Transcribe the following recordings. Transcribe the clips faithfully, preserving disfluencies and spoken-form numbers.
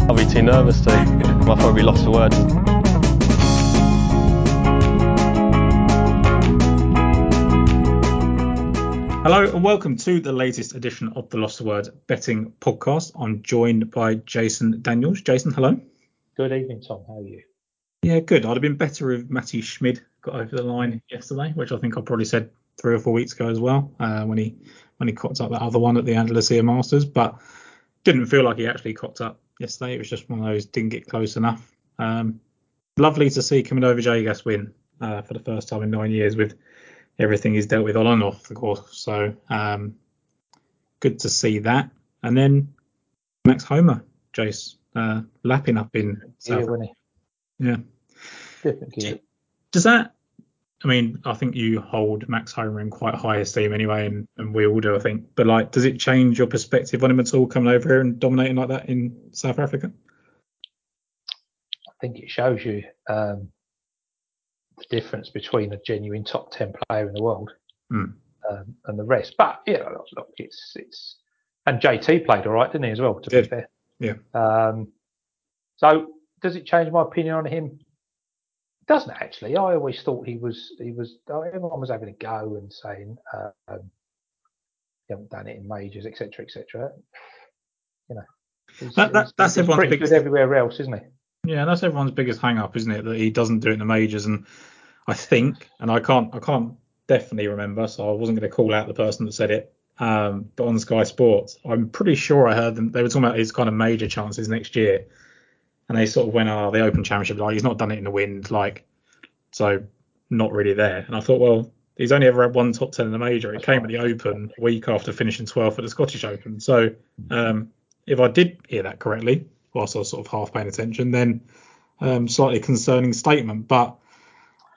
I'll be too nervous to, I'll probably be lost for words. Hello and welcome to the latest edition of the Lost of Word Betting Podcast. I'm joined by Jason Daniels. Jason, hello. Good evening, Tom. How are you? Yeah, good. I'd have been better if Matty Schmid got over the line yesterday, which I think I probably said three or four weeks ago as well, uh, when he when he cocked up that other one at the Andalusia Masters, but didn't feel like he actually cocked up yesterday. It was just one of those didn't get close enough. Um, lovely to see Camilo Villegas win uh, for the first time in nine years with everything he's dealt with on and off the course. So um, good to see that. And then Max Homa, Jace, uh, lapping up in South Africa. Yeah. Do, does that, I mean, I think you hold Max Homa in quite high esteem anyway, and, and we all do, I think. But like, does it change your perspective on him at all coming over here and dominating like that in South Africa? I think it shows you um, the difference between a genuine top ten player in the world mm. um, and the rest. But yeah, look, look, it's it's and J T played all right, didn't he, as well? To yeah. be fair, yeah. Um, so does it change my opinion on him? Doesn't actually. I always thought he was, he was, everyone was having a go and saying, um, he hasn't done it in majors, et cetera, et cetera. You know, he's, that, that, he's, that's he's everyone's biggest, everywhere else, isn't he? Yeah, that's everyone's biggest hang up, isn't it? That he doesn't do it in the majors. And I think, and I can't, I can't definitely remember, so I wasn't going to call out the person that said it, um, but on Sky Sports, I'm pretty sure I heard them, they were talking about his kind of major chances next year. And they sort of went, oh, the Open Championship, like he's not done it in the wind, like, so not really there. And I thought, well, he's only ever had one top ten in the major. It came at the Open a week after finishing twelfth at the Scottish Open. So um, if I did hear that correctly, whilst I was sort of half paying attention, then um, slightly concerning statement. But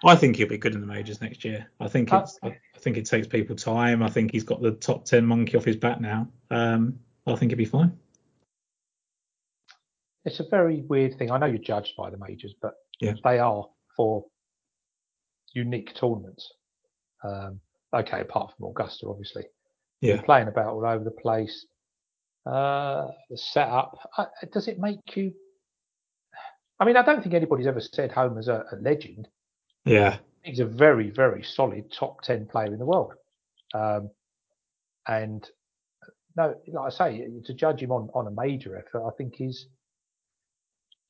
I think he'll be good in the majors next year. I think it's, I, I think it takes people time. I think he's got the top ten monkey off his back now. Um, I think he'll be fine. It's a very weird thing. I know you're judged by the majors, but yeah. they are for unique tournaments. Um, okay, apart from Augusta, obviously. Yeah. You're playing about all over the place. Uh, the setup. Uh, does it make you... I mean, I don't think anybody's ever said Homer's a, a legend. Yeah. He's a very, very solid top ten player in the world. Um, and, no, like I say, to judge him on, on a major effort, I think he's...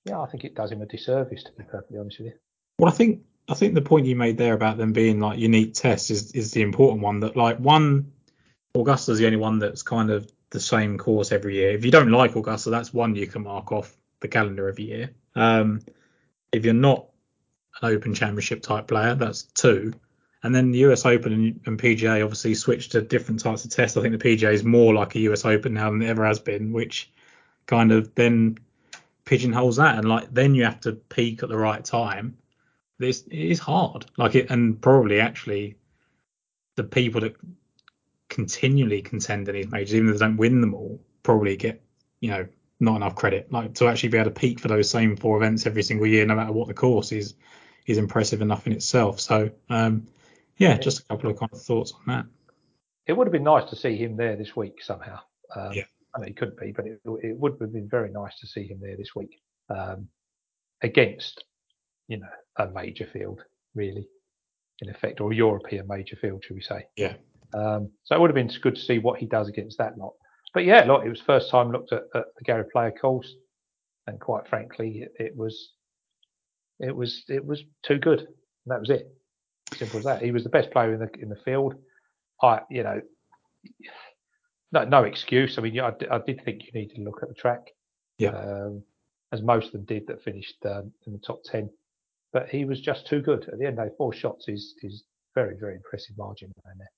Yeah, I think it does him a disservice, to be perfectly honest with you. Well, I think I think the point you made there about them being like unique tests is, is the important one. That like one, Augusta's the only one that's kind of the same course every year. If you don't like Augusta, that's one you can mark off the calendar every year. Um, if you're not an Open Championship type player, that's two. And then the U S Open and, and P G A obviously switched to different types of tests. I think the P G A is more like a U S Open now than it ever has been, which kind of then pigeonholes that, and like then you have to peak at the right time. This is hard, like it, and probably actually the people that continually contend in these majors, even if they don't win them all, probably get, you know, not enough credit. Like to actually be able to peak for those same four events every single year, no matter what the course is, is impressive enough in itself. So um yeah, just a couple of kind of thoughts on that. It would have been nice to see him there this week somehow. Um, yeah. I know he could be, but it, it would have been very nice to see him there this week um, against, you know, a major field, really, in effect, or a European major field, should we say. Yeah. Um, so it would have been good to see what he does against that lot. But yeah, look, it was first time looked at, at the Gary Player course, and quite frankly, it, it was it was, it was too good. And that was it. Simple as that. He was the best player in the in the field. I, you know... No, no excuse. I mean, I, I did think you needed to look at the track, yeah, um, as most of them did that finished um, in the top ten. But he was just too good. At the end of the day, four shots is is very, very impressive margin around there.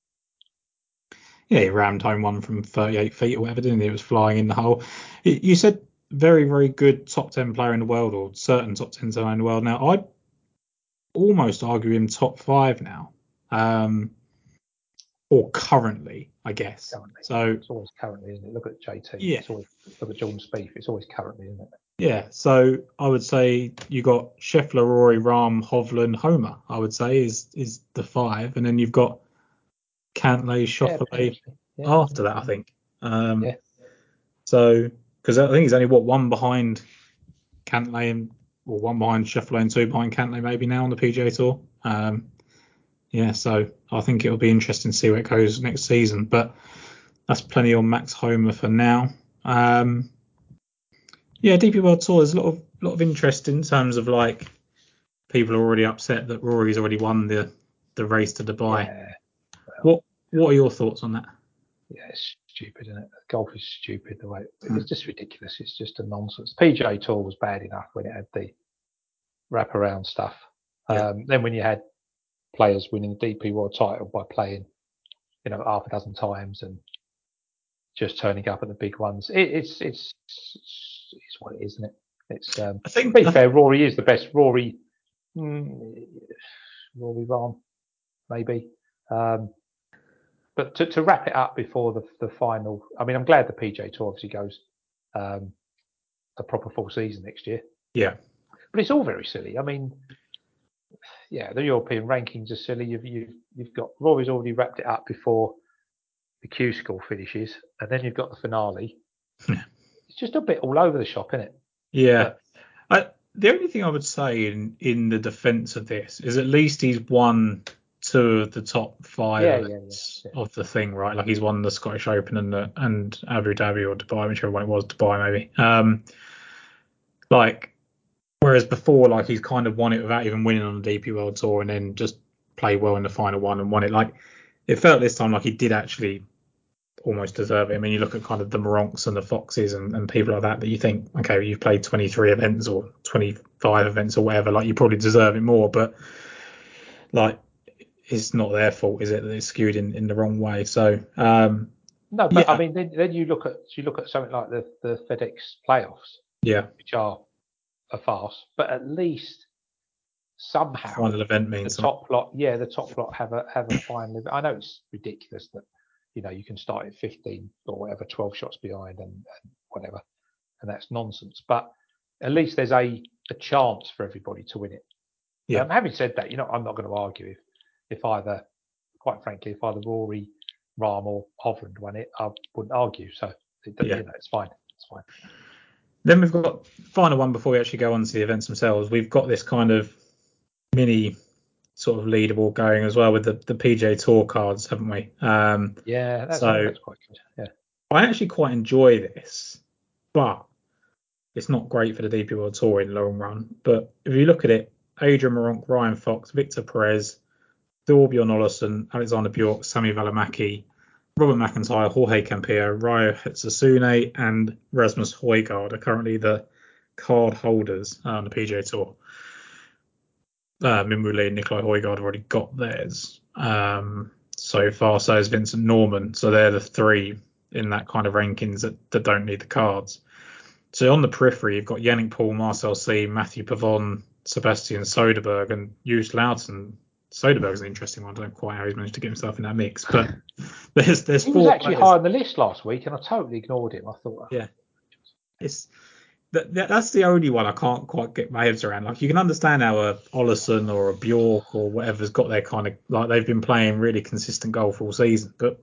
Yeah, he rammed home one from thirty-eight feet or whatever, didn't he? It was flying in the hole. You said very, very good top ten player in the world, or certain top ten player in the world. Now, I'd almost argue him top five now. Um Or currently, I guess. Currently. So it's always currently, isn't it? Look at J T. Yeah. It's always, look at Jordan Spieth. It's always currently, isn't it? Yeah. So I would say you got Scheffler, Rory, Rahm, Hovland, Homer. I would say is is the five, and then you've got Cantlay, Scheffler, yeah, yeah. after that, I think. Um, yeah. So, because I think he's only, what, one behind Cantlay, and, or one behind Scheffler and two behind Cantlay maybe now on the P G A Tour. Um, yeah, so I think it'll be interesting to see where it goes next season. But that's plenty on Max Homa for now. Um, yeah, D P World Tour, there's a lot of lot of interest in terms of, like, people are already upset that Rory's already won the, the race to Dubai. Yeah. Well, what what are your thoughts on that? Yeah, it's stupid, isn't it? Golf is stupid. The way it, mm. It's just ridiculous. It's just a nonsense. The P G A Tour was bad enough when it had the wraparound stuff. Yeah. Um, then when you had players winning the D P World title by playing, you know, half a dozen times and just turning up at the big ones, it, it's, it's it's it's what it is, isn't it? It's um, I think, to be I fair, think... Rory is the best. Rory, mm, Rory Rahm, maybe. Um, but to, to wrap it up before the the final, I mean, I'm glad the P G A Tour obviously goes um, a proper full season next year. Yeah. But it's all very silly. I mean, yeah, the European rankings are silly. You've you've, you've got Rory's already wrapped it up before the Q school finishes, and then you've got the finale. It's just a bit all over the shop, isn't it? Yeah. But, I, the only thing I would say in in the defence of this is at least he's won two of the top five yeah, yeah, yeah, yeah. of the thing, right? Like he's won the Scottish Open and the, and Abu Dhabi or Dubai, whichever one it was, Dubai maybe. Um, like, whereas before, like he's kind of won it without even winning on the D P World Tour and then just played well in the final one and won it. Like it felt this time like he did actually almost deserve it. I mean, you look at kind of the Meronks and the Foxes and, and people like that that you think, okay, you've played twenty-three events or twenty-five events or whatever, like you probably deserve it more, but like it's not their fault, is it? That it's skewed in, in the wrong way. So um, no, but yeah. I mean, then, then you look at you look at something like the the FedEx playoffs, yeah, which are a farce, but at least somehow final event means the top something. lot, yeah, the top lot have a have a final event. I know it's ridiculous that you know you can start at fifteen or whatever, twelve shots behind and, and whatever, and that's nonsense. But at least there's a a chance for everybody to win it. Yeah. Um, having said that, you know, I'm not going to argue if if either, quite frankly, if either Rory, Rahm or Hovland won it, I wouldn't argue. So it, yeah. you know, it's fine. It's fine. Then we've got final one before we actually go on to the events themselves. We've got this kind of mini sort of leaderboard going as well with the, the P G A Tour cards, haven't we? Um, yeah, that's, so that's quite good. Yeah. I actually quite enjoy this, but it's not great for the D P World Tour in the long run. But if you look at it, Adrian Meronk, Ryan Fox, Victor Perez, Thorbjorn Olesen, Alexander Bjork, Sami Välimäki, Robert McIntyre, Jorge Campillo, Ryo Hatsasune and Rasmus Højgaard are currently the card holders on the P G A Tour. Uh, Min Woo Lee and Nicolai Højgaard have already got theirs um, so far, so is Vincent Norman. So they're the three in that kind of rankings that, that don't need the cards. So on the periphery, you've got Yannick Paul, Marcel C, Matthew Pavon, Sebastian Söderberg and Joost Loudsen. Soderberg's an interesting one. I don't quite know how he's managed to get himself in that mix, but there's there's he four. He was actually players. high on the list last week, and I totally ignored him. I thought, yeah, it's that, that that's the only one I can't quite get my heads around. Like you can understand how a Olesen or a Bjork or whatever's got their kind of like they've been playing really consistent golf all season, but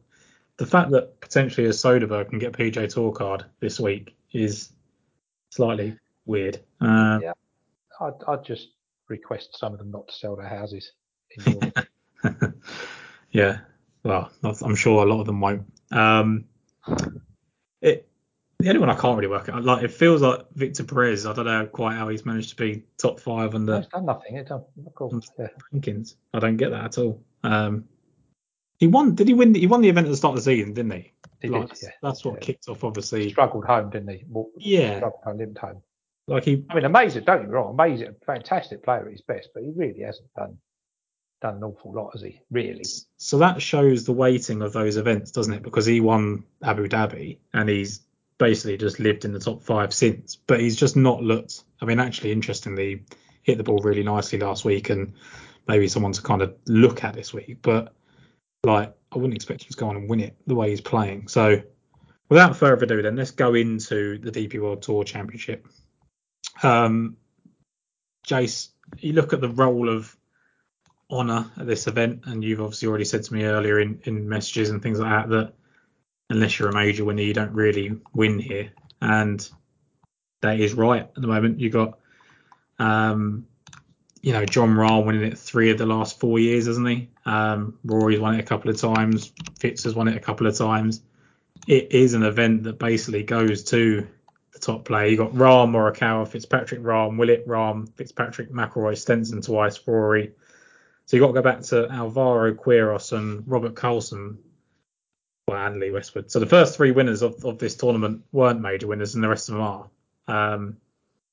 the fact that potentially a Soderberg can get a P G A Tour card this week is slightly weird. Um, yeah, I'd, I'd just request some of them not to sell their houses. Yeah, well, I'm sure a lot of them won't. Um, it the only one I can't really work out. Like it feels like Victor Perez. I don't know quite how he's managed to be top five on the. He's done nothing. He's done cool. yeah. rankings. I don't get that at all. Um, he won. Did he win? The, he won the event at the start of the season, didn't he? He like, did. Yeah. That's what yeah. kicked off. Obviously, he struggled home, didn't he? Well, yeah. He struggled home, limped home. Like he. I mean, amazing. Don't get me wrong. Amazing, fantastic player at his best, but he really hasn't done. done an awful lot, has he, really? So that shows the weighting of those events, doesn't it? Because he won Abu Dhabi and he's basically just lived in the top five since, but he's just not looked, I mean, actually, interestingly, hit the ball really nicely last week and maybe someone to kind of look at this week, but like, I wouldn't expect him to go on and win it the way he's playing. So without further ado then, let's go into the D P World Tour Championship. Um, Jace, you look at the role of honour at this event, and you've obviously already said to me earlier in, in messages and things like that that unless you're a major winner, you don't really win here. And that is right at the moment. You've got, um, you know, John Rahm winning it three of the last four years, hasn't he? Um, Rory's won it a couple of times. Fitz has won it a couple of times. It is an event that basically goes to the top player. You've got Rahm, Morikawa, Fitzpatrick, Rahm, Willett, Rahm, Fitzpatrick, McIlroy, Stenson twice, Rory. So you've got to go back to Alvaro Quiros and Robert Coulson, well, and Lee Westwood. So the first three winners of, of this tournament weren't major winners, and the rest of them are. Um,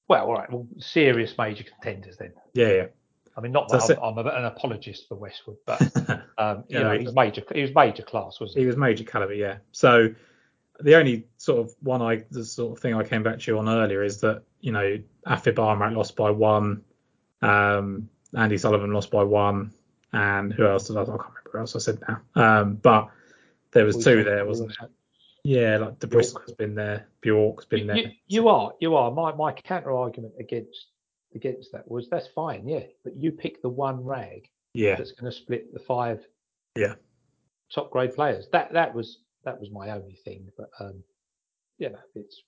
well, all right. Well, serious major contenders then. Yeah, yeah. I mean, not that I'm, I'm an apologist for Westwood, but um, you yeah, know, he was major. He was major class, wasn't he? He was major caliber, yeah. So the only sort of one I, the sort of thing I came back to you on earlier is that, you know, Afib Amrat lost by one, um, Andy Sullivan lost by one, and who else did I? I can't remember who else I said now. Um, but there was two there, wasn't there? Yeah, like De Briscoe's been there, Bjork's been you, there. You, you are, you are. My my counter argument against. against that was that's fine, yeah, but you pick the one rag yeah that's going to split the five yeah top grade players. That that was that was my only thing, but um yeah it's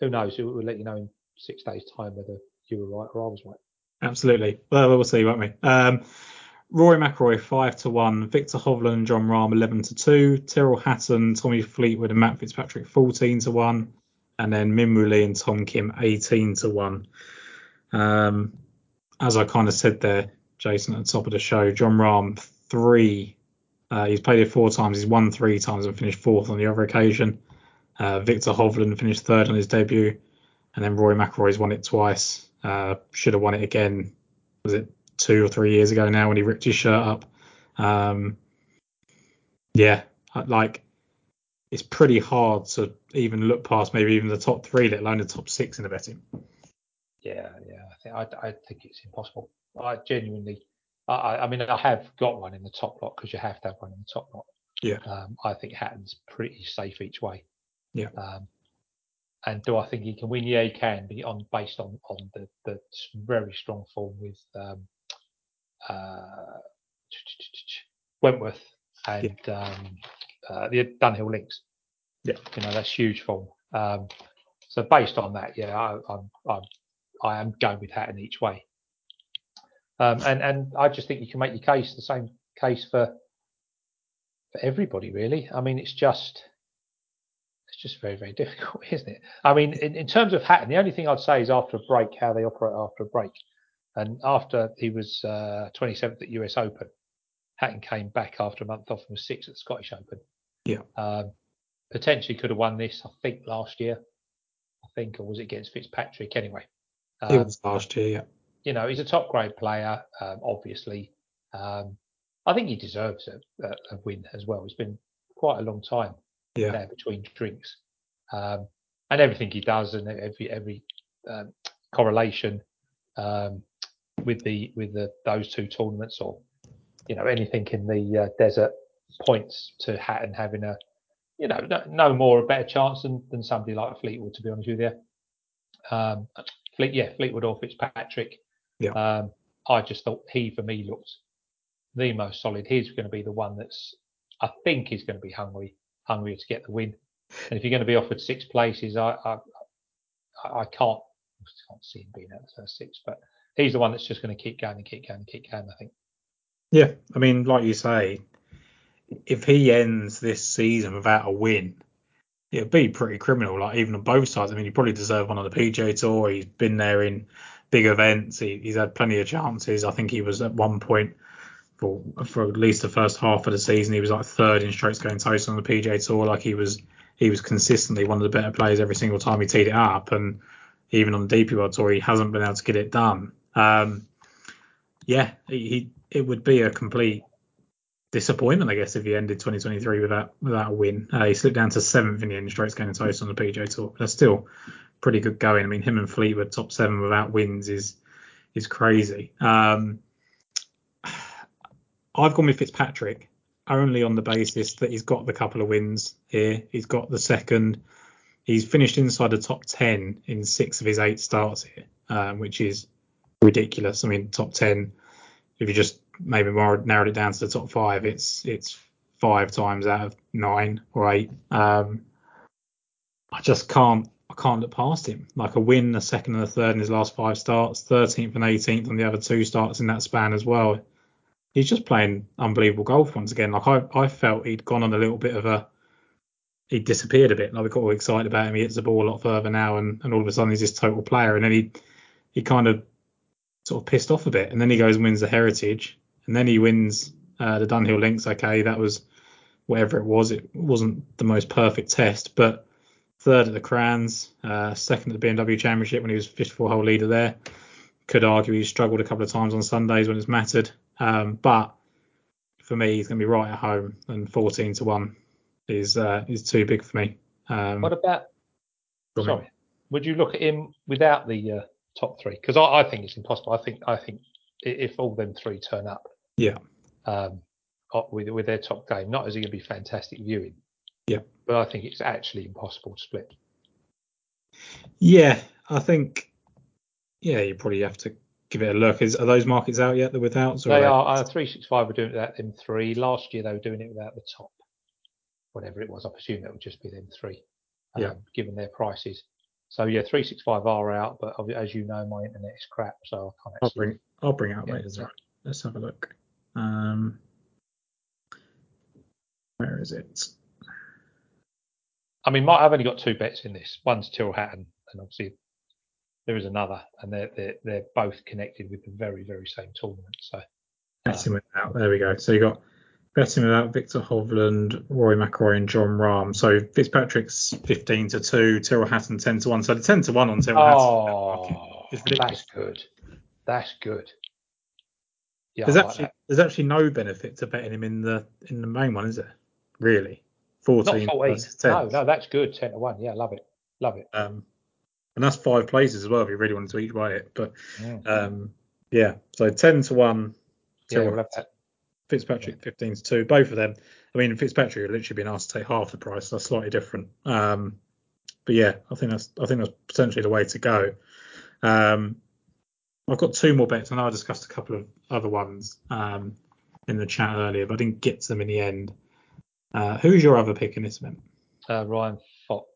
who knows, we'll let you know in six days time whether you were right or I was right. Absolutely. Well, we'll see, won't we? um Rory McIlroy five to one, Victor Hovland and John Rahm eleven to two, Tyrrell Hatton, Tommy Fleetwood and Matt Fitzpatrick fourteen to one, and then Min Woo Lee and Tom Kim eighteen to one. Um, as I kind of said there, Jason, at the top of the show, John Rahm three. Uh, he's played it four times. He's won three times and finished fourth on the other occasion. Uh, Victor Hovland finished third on his debut, and then Rory McIlroy's won it twice. Uh, should have won it again. Was it two or three years ago now when he ripped his shirt up? Um, yeah, like it's pretty hard to even look past maybe even the top three, let alone the top six in the betting. Yeah, yeah, I think I, I think it's impossible. I genuinely, I, I mean, I have got one in the top lot because you have to have one in the top lot. Yeah. Um, I think Hatton's pretty safe each way. Yeah. Um, and do I think he can win? Yeah, he can, be on based on on the, the very strong form with um, uh, Wentworth and yeah. um, uh, the Dunhill Links. Yeah. You know, that's huge form. Um, so based on that, yeah, I, I'm I'm. I am going with Hatton each way. Um, and, and I just think you can make your case, the same case for for everybody, really. I mean, it's just it's just very, very difficult, isn't it? I mean, in, in terms of Hatton, the only thing I'd say is after a break, how they operate after a break. And after he was uh, twenty-seventh at U S Open, Hatton came back after a month off and was sixth at the Scottish Open. Yeah. Um, potentially could have won this, I think, last year. I think, or was it against Fitzpatrick anyway? Um, it was last year, yeah. You know, he's a top grade player, um, obviously. Um, I think he deserves a, a, a win as well. It's been quite a long time yeah. there between drinks, um, and everything he does, and every every um, correlation um, with the with the those two tournaments, or you know anything in the uh, desert points to Hatton having a you know no, no more a better chance than, than somebody like Fleetwood, to be honest with you. Um, Yeah, Fleetwood or Fitzpatrick. Yeah. Um, I just thought he, for me, looked the most solid. He's going to be the one that's, I think, he's going to be hungry, hungry to get the win. And if you're going to be offered six places, I, I, I can't, I can't see him being at the first six. But he's the one that's just going to keep going and keep going and keep going, I think. Yeah, I mean, like you say, if he ends this season without a win, it'd be pretty criminal, like even on both sides. I mean, he probably deserved one on the P G A Tour. He's been there in big events. He, he's had plenty of chances. I think he was at one point for for at least the first half of the season, he was like third in strokes going total on the P G A Tour. Like he was, he was consistently one of the better players every single time he teed it up. And even on the D P World Tour, he hasn't been able to get it done. Um, yeah, he, he it would be a complete disappointment, I guess, if he ended twenty twenty-three without without a win. Uh, he slipped down to seventh in the end straight going to toast on the P G A Tour. That's still pretty good going. I mean, him and Fleetwood top seven without wins is is crazy. Um, I've gone with Fitzpatrick only on the basis that he's got the couple of wins here. He's got the second. He's finished inside the top ten in six of his eight starts here, um, which is ridiculous. I mean, top ten, if you just maybe narrowed it down to the top five, it's it's five times out of nine or eight. Um, I just can't I can't look past him. Like a win, a second and a third in his last five starts, thirteenth and eighteenth on the other two starts in that span as well. He's just playing unbelievable golf once again. Like I, I felt he'd gone on a little bit of a, he disappeared a bit. Like we got all excited about him. He hits the ball a lot further now, and, and all of a sudden he's this total player. And then he, he kind of sort of pissed off a bit. And then he goes and wins the Heritage, and then he wins uh, the Dunhill Links. Okay, that was whatever it was. It wasn't the most perfect test, but third at the Crans, uh, second at the B M W Championship when he was fifty-four hole leader there. Could argue he struggled a couple of times on Sundays when it's mattered. Um, but for me, he's going to be right at home, and fourteen to one is uh, is too big for me. Um, what about? Sorry, me. Would you look at him without the uh, top three? Because I, I think it's impossible. I think I think if all them three turn up, yeah, um, with with their top game, not as it going to be fantastic viewing, yeah, but I think it's actually impossible to split. Yeah, I think. Yeah, you probably have to give it a look. Is, are those markets out yet? The withouts? Or they are. are three sixty-five were doing it without them three. Last year they were doing it without the top, whatever it was. I presume it would just be them three, um, yeah. given their prices. So yeah, three sixty-five are out, but as you know, my internet is crap, so I can't. Actually, I'll bring. I'll bring out yeah, later. Right. Let's have a look. Um, where is it? I mean, my, I've only got two bets in this. One's Tyrrell Hatton, and obviously. There is another, and they're, they're, they're both connected with the very, very same tournament. So betting um, without, there we go. So you got betting without Victor Hovland, Rory McIlroy, and John Rahm. So Fitzpatrick's fifteen to two, Tyrrell Hatton ten to one. So the ten to one on Tyrrell oh, Hatton. Oh, that's good. That's good. Yeah, there's, like actually, that. there's actually no benefit to betting him in the in the main one, is there? Really? fourteen, Not fourteen. ten. No, no, that's good. ten to one. Yeah, love it. Love it. Um, And that's five places as well if you really wanted to each buy it. But yeah, um, yeah. so ten to one, yeah, we'll Fitzpatrick yeah. fifteen to two, both of them. I mean, Fitzpatrick had literally been asked to take half the price. So that's slightly different. Um, but yeah, I think that's I think that's potentially the way to go. Um, I've got two more bets. I know I discussed a couple of other ones um, in the chat earlier, but I didn't get to them in the end. Uh, who's your other pick in this event? Uh, Ryan Fox.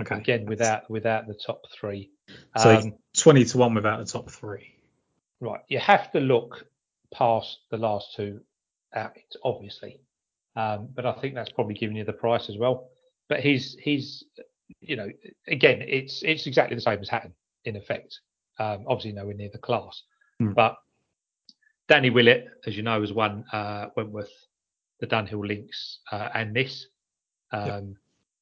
Okay. Again, without without the top three. Um, so twenty to one without the top three. Right. You have to look past the last two outings, obviously. Um, but I think that's probably giving you the price as well. But he's, he's you know, again, it's it's exactly the same as Hatton, in effect. Um, obviously, nowhere near the class. Mm. But Danny Willett, as you know, has won uh, Wentworth, the Dunhill Links, uh, and this. Um yep.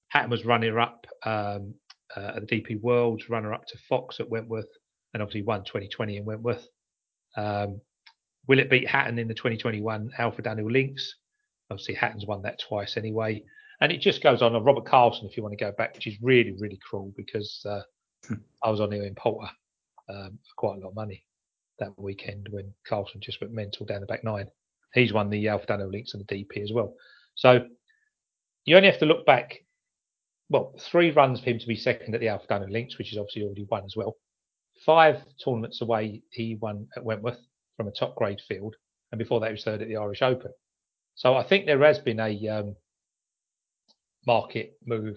Hatton was runner-up um, uh, at the D P World, runner-up to Fox at Wentworth, and obviously won twenty twenty in Wentworth. Um, Willett beat Hatton in the twenty twenty-one Alfred Dunhill Links. Obviously, Hatton's won that twice anyway. And it just goes on. And Robert Carlson, if you want to go back, which is really, really cruel because uh, I was on him in Poulter um, for quite a lot of money that weekend when Carlson just went mental down the back nine. He's won the Alfred Dunhill Links and the D P as well. So you only have to look back. Well, three runs for him to be second at the Alfred Dunhill Links, which is obviously already won as well. Five tournaments away, he won at Wentworth from a top-grade field, and before that, he was third at the Irish Open. So I think there has been a um, market move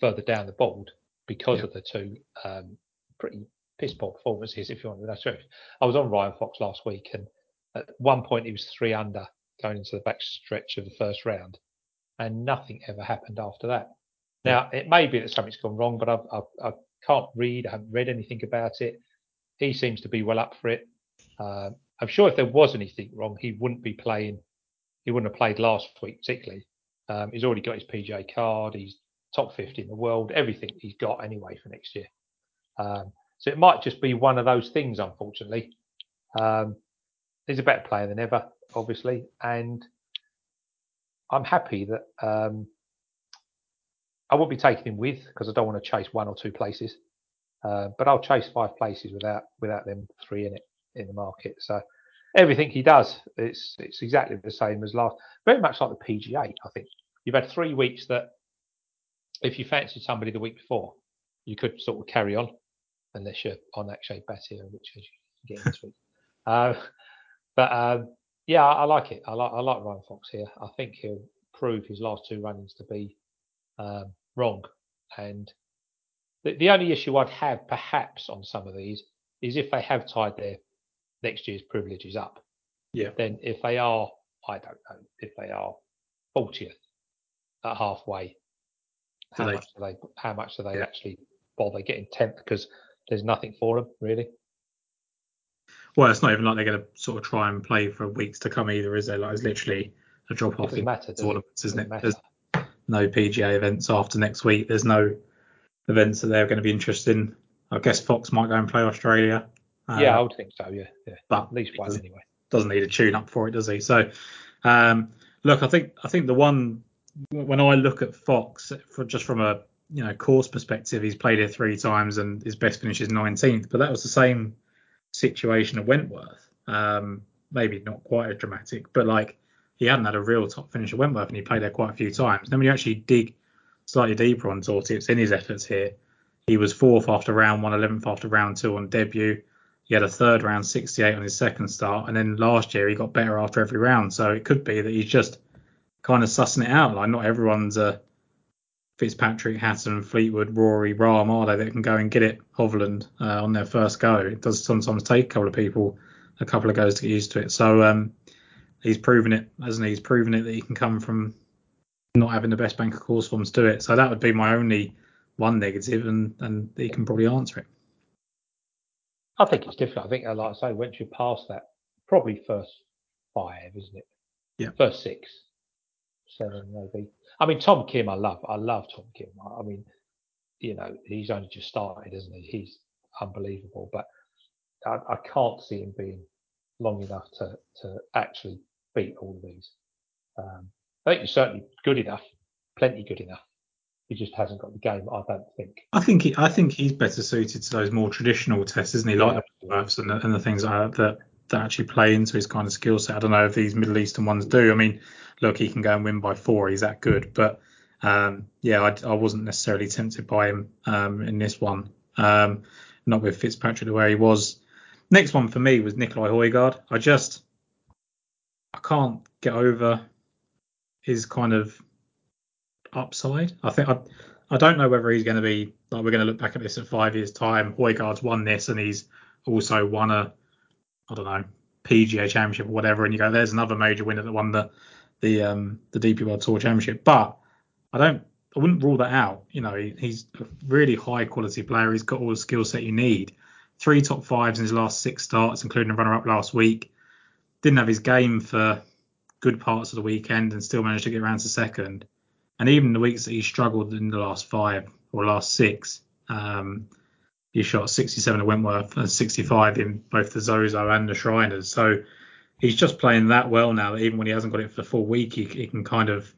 further down the board because yeah. of the two um, pretty piss-poor performances, if you want to know the truth. I was on Ryan Fox last week, and at one point, he was three under going into the back stretch of the first round, and nothing ever happened after that. Now, it may be that something's gone wrong, but I've, I've, I can't read. I haven't read anything about it. He seems to be well up for it. Uh, I'm sure if there was anything wrong, he wouldn't be playing. He wouldn't have played last week, particularly. Um, he's already got his P G A card. He's top fifty in the world. Everything he's got anyway for next year. Um, so it might just be one of those things, unfortunately. Um, he's a better player than ever, obviously. And I'm happy that... Um, I won't be taking him with because I don't want to chase one or two places, uh, but I'll chase five places without without them three in it in the market. So everything he does, it's it's exactly the same as last. Very much like the P G A, I think. You've had three weeks that, if you fancied somebody the week before, you could sort of carry on, unless you're on Akshay Batia, which is you get this week. Uh, but um, Yeah, I like it. I like I like Ryan Fox here. I think he'll prove his last two run-ins to be um, wrong. And the, the only issue I'd have perhaps on some of these is if they have tied their next year's privileges up. Yeah. Then if they are, I don't know, if they are fortieth at halfway, how do they, much do they how much do they yeah. actually bother getting tenth? Because there's nothing for them really. Well, it's not even like they're going to sort of try and play for weeks to come either, is there? Like, it's literally a drop off in tournaments, isn't it? There's no P G A events after next week. There's no events that they're going to be interested in. I guess Fox might go and play Australia. Um, yeah, I would think so. Yeah, yeah. But at least one anyway. Doesn't need a tune up for it, does he? So, um, look, I think I think the one when I look at Fox, for just from a you know course perspective, he's played here three times and his best finish is nineteenth. But that was the same situation at Wentworth. Um, maybe not quite as dramatic, but like he hadn't had a real top finish at Wentworth and he played there quite a few times. Then when you actually dig slightly deeper on tour tips in his efforts here, he was fourth after round one, eleventh after round two on debut. He had a third round sixty-eight on his second start, and then last year he got better after every round. So it could be that he's just kind of sussing it out. Like, not everyone's a Fitzpatrick, Hatton, Fleetwood, Rory, Rahm, are they, that can go and get it Hovland uh, on their first go. It does sometimes take a couple of people a couple of goes to get used to it. So um, he's proven it, hasn't he? He's proven it that he can come from not having the best bank of course forms to it. So that would be my only one negative, and, and he can probably answer it. I think it's different. I think, like I say, once you pass that, probably first five, isn't it? Yeah. First six, seven, maybe. I mean, Tom Kim, I love. I love Tom Kim. I mean, you know, he's only just started, isn't he? He's unbelievable. But I, I can't see him being long enough to, to actually beat all of these. Um, I think he's certainly good enough, plenty good enough. He just hasn't got the game, I don't think. I think he, I think he's better suited to those more traditional tests, isn't he? Like yeah. the Wentworths and the, and the things that, that that actually play into his kind of skill set. I don't know if these Middle Eastern ones do. I mean, look, he can go and win by four. He's that good. But um, yeah, I, I wasn't necessarily tempted by him um, in this one. Um, not with Fitzpatrick the way he was. Next one for me was Nicolai Højgaard. I just I can't get over his kind of upside. I think I, I don't know whether he's going to be like we're going to look back at this in five years' time. Højgaard's won this, and he's also won a I don't know P G A Championship or whatever, and you go, there's another major winner that won the the um the D P World Tour Championship. But I don't I wouldn't rule that out. You know, he, he's a really high quality player. He's got all the skill set you need. Three top fives in his last six starts, including a runner up last week. Didn't have his game for good parts of the weekend, and still managed to get around to second. And even the weeks that he struggled in the last five or last six, um, he shot sixty-seven at Wentworth and sixty-five in both the Zozo and the Shriners. So he's just playing that well now that even when he hasn't got it for the full week, he, he can kind of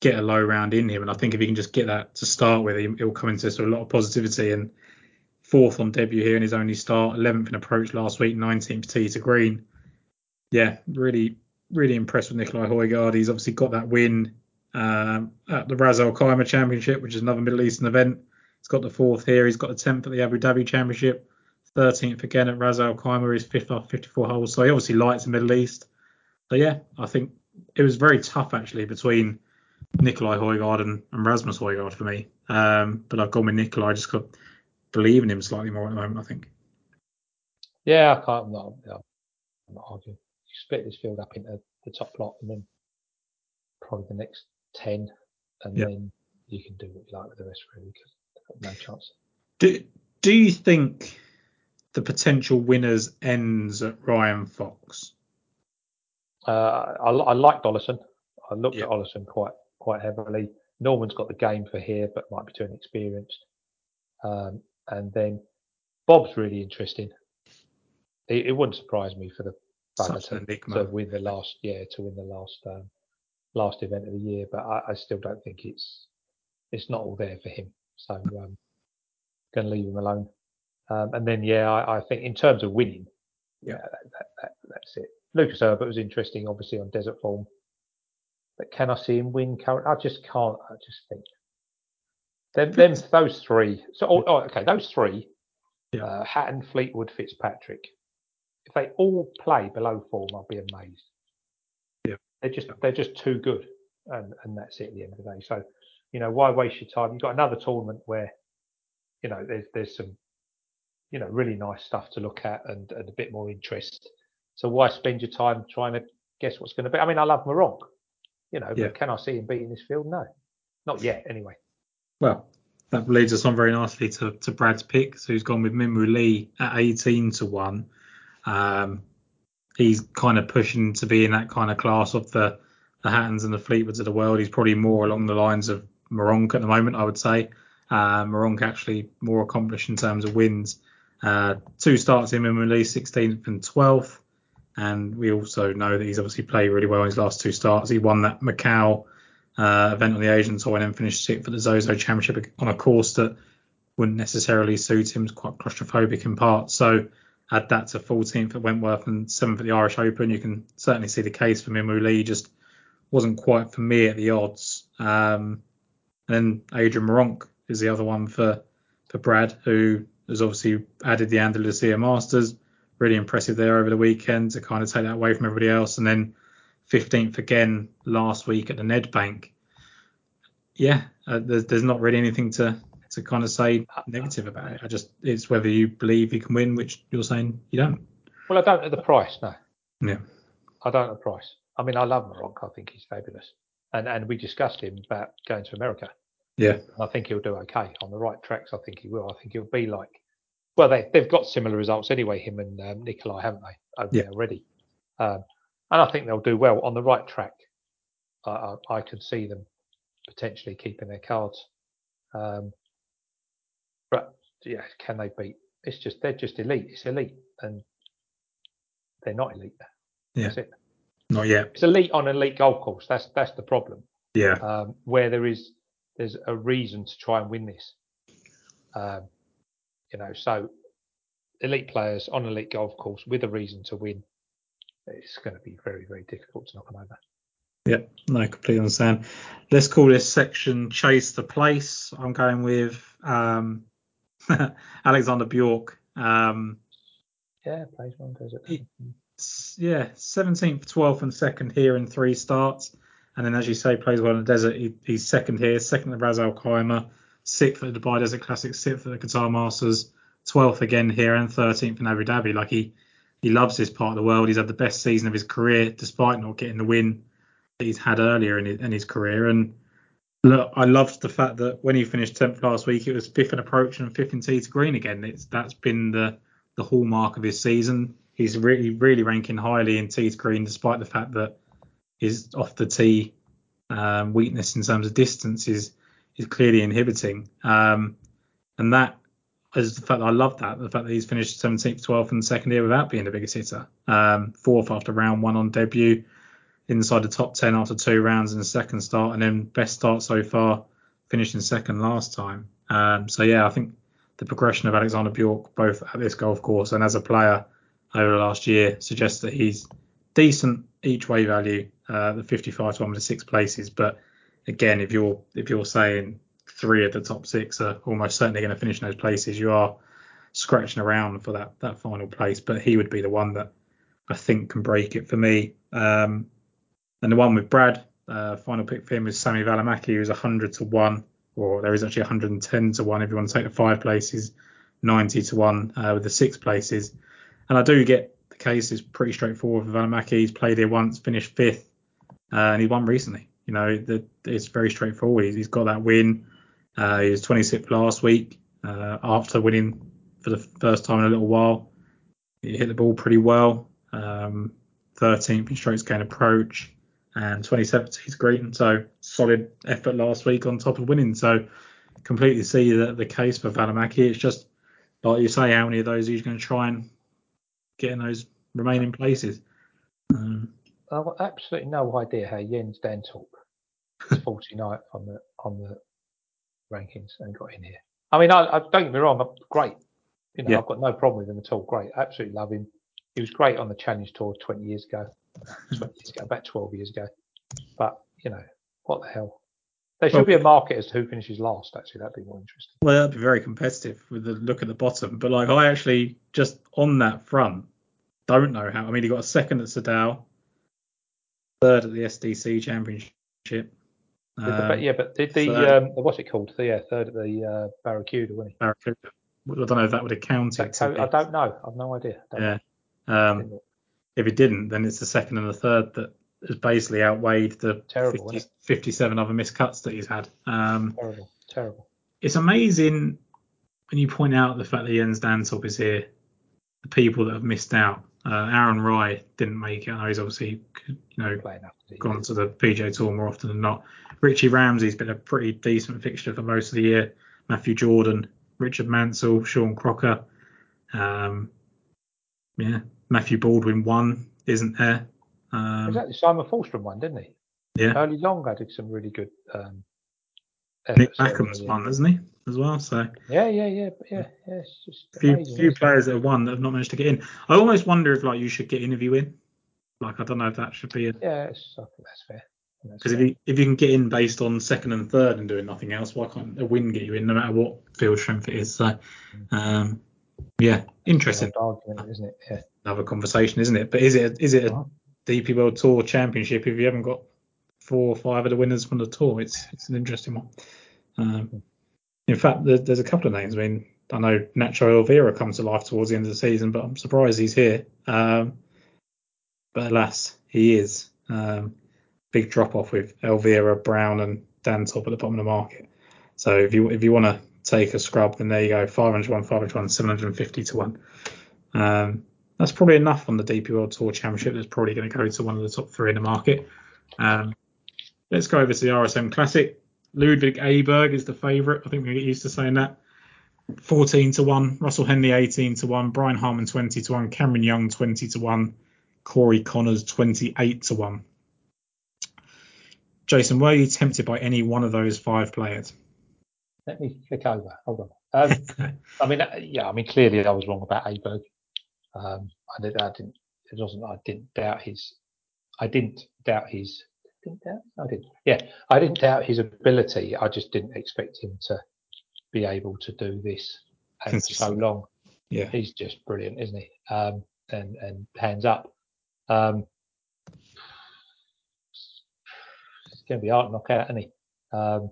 get a low round in him. And I think if he can just get that to start with, it will come into sort of a lot of positivity. And fourth on debut here in his only start, eleventh in approach last week, nineteenth tee to green. Yeah, really, really impressed with Nicolai Højgaard. He's obviously got that win Um, at the Ras Al Khaimah Championship, which is another Middle Eastern event. He's got the fourth here. He's got the tenth at the Abu Dhabi Championship, thirteenth again at Ras Al Khaimah. He's fifth off fifty-four holes, so he obviously likes the Middle East. So yeah, I think it was very tough actually between Nicolai Højgaard and, and Rasmus Højgaard for me. Um, but I've gone with Nicolai. I just got believe in him slightly more at the moment, I think. Yeah, I can't. I'm not, I'm not arguing. You split this field up into the top lot and then probably the next ten, and yep. then you can do what you like with the rest, really, because they've got no chance. Do Do you think the potential winners ends at Ryan Fox? Uh, I, I liked Ollison. I looked yep. at Ollison quite quite heavily. Norman's got the game for here, but might be too inexperienced. Um, and then Bob's really interesting. It, it wouldn't surprise me for the Such to, to win the last yeah to win the last. Um, last event of the year, but I, I still don't think it's it's not all there for him, so I'm um, going to leave him alone. Um, and then yeah I, I think in terms of winning yeah, yeah that, that, that, that's it. Lucas Herbert was interesting, obviously, on desert form, but can I see him win current? I just can't I just think them, them those three so oh, okay those three yeah. uh, Hatton, Fleetwood, Fitzpatrick, if they all play below form, I'll be amazed. Yeah, they're just they're just too good, and and that's it at the end of the day. So, you know, why waste your time? You've got another tournament where, you know, there's there's some, you know, really nice stuff to look at and, and a bit more interest. So why spend your time trying to guess what's going to be? I mean, I love Meronk, you know, but yeah. can I see him beating this field? No, not yet, anyway. Well, that leads us on very nicely to, to Brad's pick. So he's gone with Min Woo Lee at eighteen to one. Um, he's kind of pushing to be in that kind of class of the, the Hattons and the Fleetwoods of the world. He's probably more along the lines of Meronk at the moment, I would say. Uh, Meronk actually more accomplished in terms of wins. Uh, two starts in Min Woo Lee, sixteenth and twelfth. And we also know that he's obviously played really well in his last two starts. He won that Macau uh, event on the Asian Tour and then finished sixth for the Zozo Championship on a course that wouldn't necessarily suit him. It's quite claustrophobic in part. So add that to fourteenth at Wentworth and seventh at the Irish Open. You can certainly see the case for Min Woo Lee. Just wasn't quite for me at the odds. Um, and then Adrian Meronk is the other one for, for Brad, who has obviously added the Andalusia Masters. Really impressive there over the weekend to kind of take that away from everybody else. And then fifteenth again last week at the Ned Bank. Yeah, uh, there's, there's not really anything to, to kind of say negative about it. I just it's whether you believe you can win, which you're saying you don't. Well, I don't at the price, no. Yeah. I don't at the price. I mean, I love Meronk. I think he's fabulous. And and we discussed him about going to America. Yeah. And I think he'll do okay on the right tracks. I think he will. I think he'll be like. Well, they, they've got similar results anyway, him and um, Nicolai, haven't they, over yeah. there already? Um, and I think they'll do well on the right track. Uh, I, I can see them potentially keeping their cards. Um, but, yeah, can they beat? It's just, they're just elite. It's elite. And they're not elite. Yeah. That's it. Not yet. It's elite on an elite golf course. That's that's the problem. Yeah. Um, where there is, there's a reason to try and win this. Um You know, so elite players on elite golf course with a reason to win, it's going to be very, very difficult to knock them over. Yeah, no, completely understand. Let's call this section Chase the Place. I'm going with um, Alexander Bjork. Um, yeah, plays one, plays it. Yeah, seventeenth, twelfth and second here in three starts. And then, as you say, plays well in the desert. He, he's second here, second to Ras Al Khaimah. sixth at the Dubai Desert Classic, sixth at the Qatar Masters, twelfth again here, and thirteenth in Abu Dhabi. Like, he, he loves this part of the world. He's had the best season of his career, despite not getting the win that he's had earlier in his, in his career. And look, I loved the fact that when he finished tenth last week, it was fifth in approach and fifth in tee to green again. It's, that's been the, the hallmark of his season. He's really, really ranking highly in tee to green, despite the fact that his off the tee um, weakness in terms of distance is. is clearly inhibiting. Um, and that is the fact that I love that, the fact that he's finished seventeenth, twelfth and second year without being the biggest hitter. Um, fourth after round one on debut, inside the top ten after two rounds in the second start, and then best start so far, finishing second last time. Um, so, yeah, I think the progression of Alexander Bjork, both at this golf course and as a player over the last year, suggests that he's decent each way value, uh, the fifty-five to one with the six places. But again, if you're if you're saying three of the top six are almost certainly going to finish in those places, you are scratching around for that that final place. But he would be the one that I think can break it for me. Um, and the one with Brad, uh, final pick for him is Sami Välimäki, who's one hundred to one, or there is actually one hundred ten to one if you want to take the five places, ninety to one uh, with the six places. And I do get the case is pretty straightforward for Välimäki. He's played here once, finished fifth, uh, and he won recently. You know, the, it's very straightforward. He's got that win. Uh, he was twenty-sixth last week uh, after winning for the first time in a little while. He hit the ball pretty well. Um, thirteenth in strokes gained approach and twenty-seventh he's green. So solid effort last week on top of winning. So completely see the, the case for Välimäki. It's just, like you say, how many of those are you going to try and get in those remaining places? Um, I've got absolutely no idea how Jens Dantorp forty-ninth on the on the rankings and got in here. I mean, I, I don't get me wrong, I'm great. You know, yeah. I've got no problem with him at all. Great, absolutely love him. He was great on the Challenge Tour twenty years ago, twenty years ago, about twelve years ago. But you know, what the hell? There should well, be a market as to who finishes last. Actually, that'd be more interesting. Well, that'd be very competitive with the look at the bottom. But like, I actually just on that front, don't know how. I mean, he got a second at Sedal, third at the S D C Championship. Um, but, yeah, but the, the so, um, what's it called? The yeah, third at the uh, Barracuda, wasn't he? Barracuda. I don't know if that would have counted. That, I don't know. I've no idea. Yeah. Um, if it didn't, then it's the second and the third that has basically outweighed the terrible, fifty, fifty-seven other missed cuts that he's had. Um, terrible, terrible. It's amazing when you point out the fact that Jens Dantop is here, the people that have missed out. Uh, Aaron Rye didn't make it. I know he's obviously, you know, gone to the P G A Tour more often than not. Richie Ramsey's been a pretty decent fixture for most of the year. Matthew Jordan, Richard Mansell, Sean Crocker. Um, yeah, Matthew Baldwin won, isn't there? Um, exactly. Simon Fulstrom won, didn't he? Yeah. Early Long did some really good. Um, Nick Mackham's won, hasn't he? As well, so yeah, yeah, yeah, yeah. yeah it's just a few, amazing, few players it? that have won that have not managed to get in. I almost wonder if like you should get interview in. Like I don't know if that should be. A, yeah, it's, I think that's fair. Because if you if you can get in based on second and third and doing nothing else, why can't a win get you in no matter what field strength it is? So, um, yeah, interesting. Argument, isn't it? Yeah. Another conversation, isn't it? But is it a, is it a D P World Tour Championship if you haven't got four or five of the winners from the tour? It's it's an interesting one. Um, in fact, there, there's a couple of names. I mean, I know Nacho Elvira comes to life towards the end of the season, but I'm surprised he's here. Um, but alas, he is. Um, big drop off with Elvira, Brown, and Dantop at the bottom of the market. So if you if you want to take a scrub, then there you go. five hundred to one, five hundred to one, seven hundred fifty to one. Um, that's probably enough on the D P World Tour Championship. That's probably going to go to one of the top three in the market. Um, let's go over to the R S M Classic. Ludwig Åberg is the favourite. I think we get used to saying that. fourteen to one. Russell Henley eighteen to one. Brian Harman twenty to one. Cameron Young twenty to one. Corey Connors twenty-eight to one. Jason, were you tempted by any one of those five players? Let me click over. Hold on. Um, I mean, yeah, I mean, clearly I was wrong about Åberg. Um, I, did, I didn't. It wasn't. I didn't doubt his. I didn't doubt his. Didn't doubt? I didn't. Yeah, I didn't doubt his ability. I just didn't expect him to be able to do this and so long. Yeah, he's just brilliant, isn't he? Um, and and hands up. Um, it's going to be hard to knock out, isn't he? Um,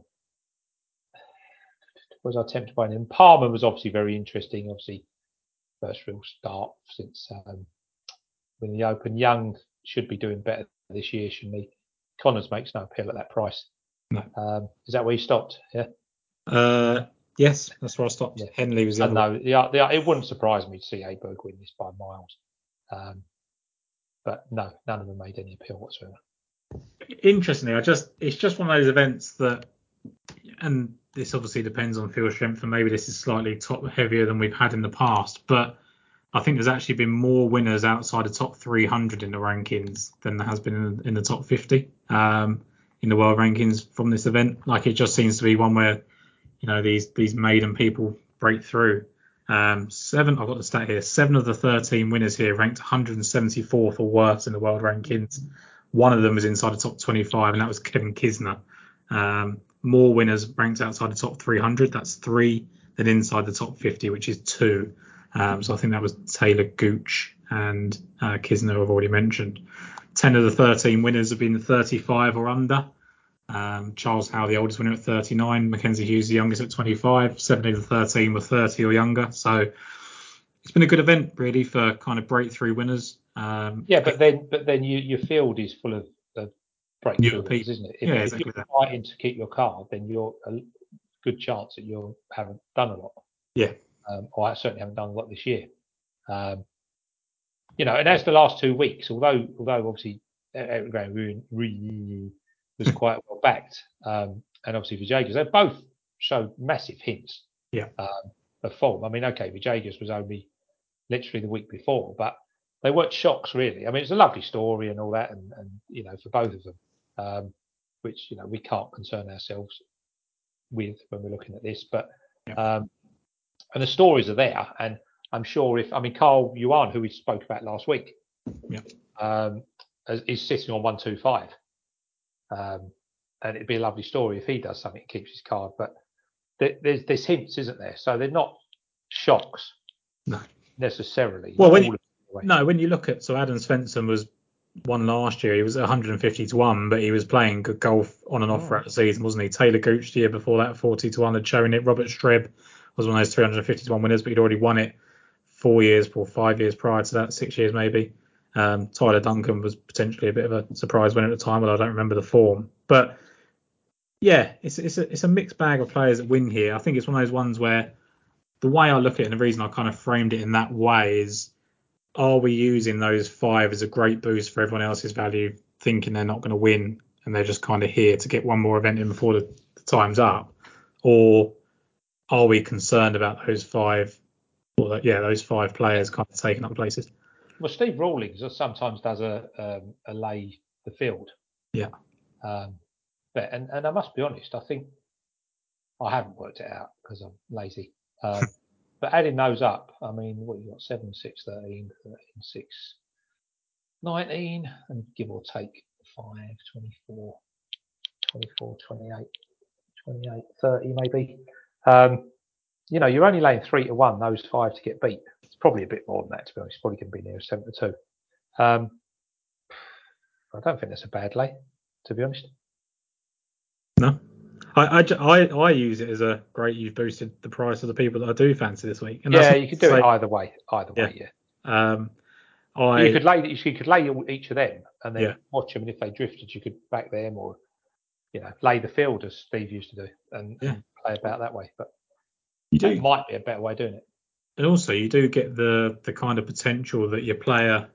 was I tempted by him? Palmer was obviously very interesting. Obviously, first real start since um, when the Open. Young should be doing better this year, shouldn't he? Connors makes no appeal at that price. No. Um, is that where you stopped? Yeah. Uh, yes, that's where I stopped. Yeah. Henley was the other one. No, it wouldn't surprise me to see Åberg win this by miles. Um, but no, none of them made any appeal whatsoever. Interestingly, I just it's just one of those events that, and this obviously depends on field strength, and maybe this is slightly top heavier than we've had in the past, but I think there's actually been more winners outside the top three hundred in the rankings than there has been in, in the top fifty um, in the world rankings from this event. Like it just seems to be one where, you know, these these maiden people break through. Um, seven, I've got the stat here. Seven of the thirteen winners here ranked one hundred seventy-fourth or worse in the world rankings. One of them was inside the top twenty-five, and that was Kevin Kisner. Um, more winners ranked outside the top three hundred. That's three than inside the top fifty, which is two. Um, so I think that was Taylor Gooch and uh, Kisner I've already mentioned. ten of the thirteen winners have been thirty-five or under. Um, Charles Howe, the oldest winner, at thirty-nine. Mackenzie Hughes, the youngest, at twenty-five. seven of the thirteen were thirty or younger. So it's been a good event, really, for kind of breakthrough winners. Um, yeah, but then but then you, your field is full of, of breakthrough winners, isn't it? If, yeah, exactly if you're fighting to keep your card, then you're a good chance that you haven't done a lot. Yeah. Um, or I certainly haven't done a lot this year, um, you know. And as the last two weeks, although although obviously Eric Graham Rooney was quite well backed, um, and obviously Vijaygas, they both showed massive hints yeah. um, of form. I mean, okay, Vijaygas was only literally the week before, but they weren't shocks really. I mean, it's a lovely story and all that, and, and you know, for both of them, um, which you know we can't concern ourselves with when we're looking at this, but. Yeah. Um, And the stories are there, and I'm sure if I mean Carl Yuan, who we spoke about last week, yeah, um, is sitting on one two five, um, and it'd be a lovely story if he does something and keeps his card. But th- there's there's hints, isn't there? So they're not shocks no. necessarily. Well, when you, Anyway. No, when you look at, so Adam Svensson was won last year. He was one hundred fifty to one, but he was playing good golf on and off oh. throughout the season, wasn't he? Taylor Gooch the year before that, forty to one, had shown it. Robert Stribb was one of those three hundred fifty to one winners, but he'd already won it four years or five years prior to that, six years maybe. Um, Tyler Duncan was potentially a bit of a surprise winner at the time, but I don't remember the form. But yeah, it's it's a, it's a mixed bag of players that win here. I think it's one of those ones where the way I look at it and the reason I kind of framed it in that way is, are we using those five as a great boost for everyone else's value, thinking they're not going to win and they're just kind of here to get one more event in before the, the time's up? Or are we concerned about those five, or that, yeah, those five players kind of taking up places? Well, Steve Rawlings sometimes does a, um, a lay the field. Yeah. Um, but and, and I must be honest, I think I haven't worked it out because I'm lazy. Um, but adding those up, I mean, what you got? seven, six, thirteen, thirteen, six, nineteen, and give or take five, twenty-four, twenty-four, twenty-eight, twenty-eight, thirty maybe. Um, you know, you're only laying three to one, those five to get beat. It's probably a bit more than that, to be honest. It's probably going to be near seven to two. Um, I don't think that's a bad lay, to be honest. No, I, I, I, I use it as a great. You've boosted the price of the people that I do fancy this week. And yeah, you could do say, it either way. Either yeah. way, yeah. Um, I you could lay you could lay each of them and then yeah. watch them, and if they drifted, you could back them or you know lay the field as Steve used to do and yeah. play about that way. But you do. That might be a better way of doing it. And also, you do get the the kind of potential that your player,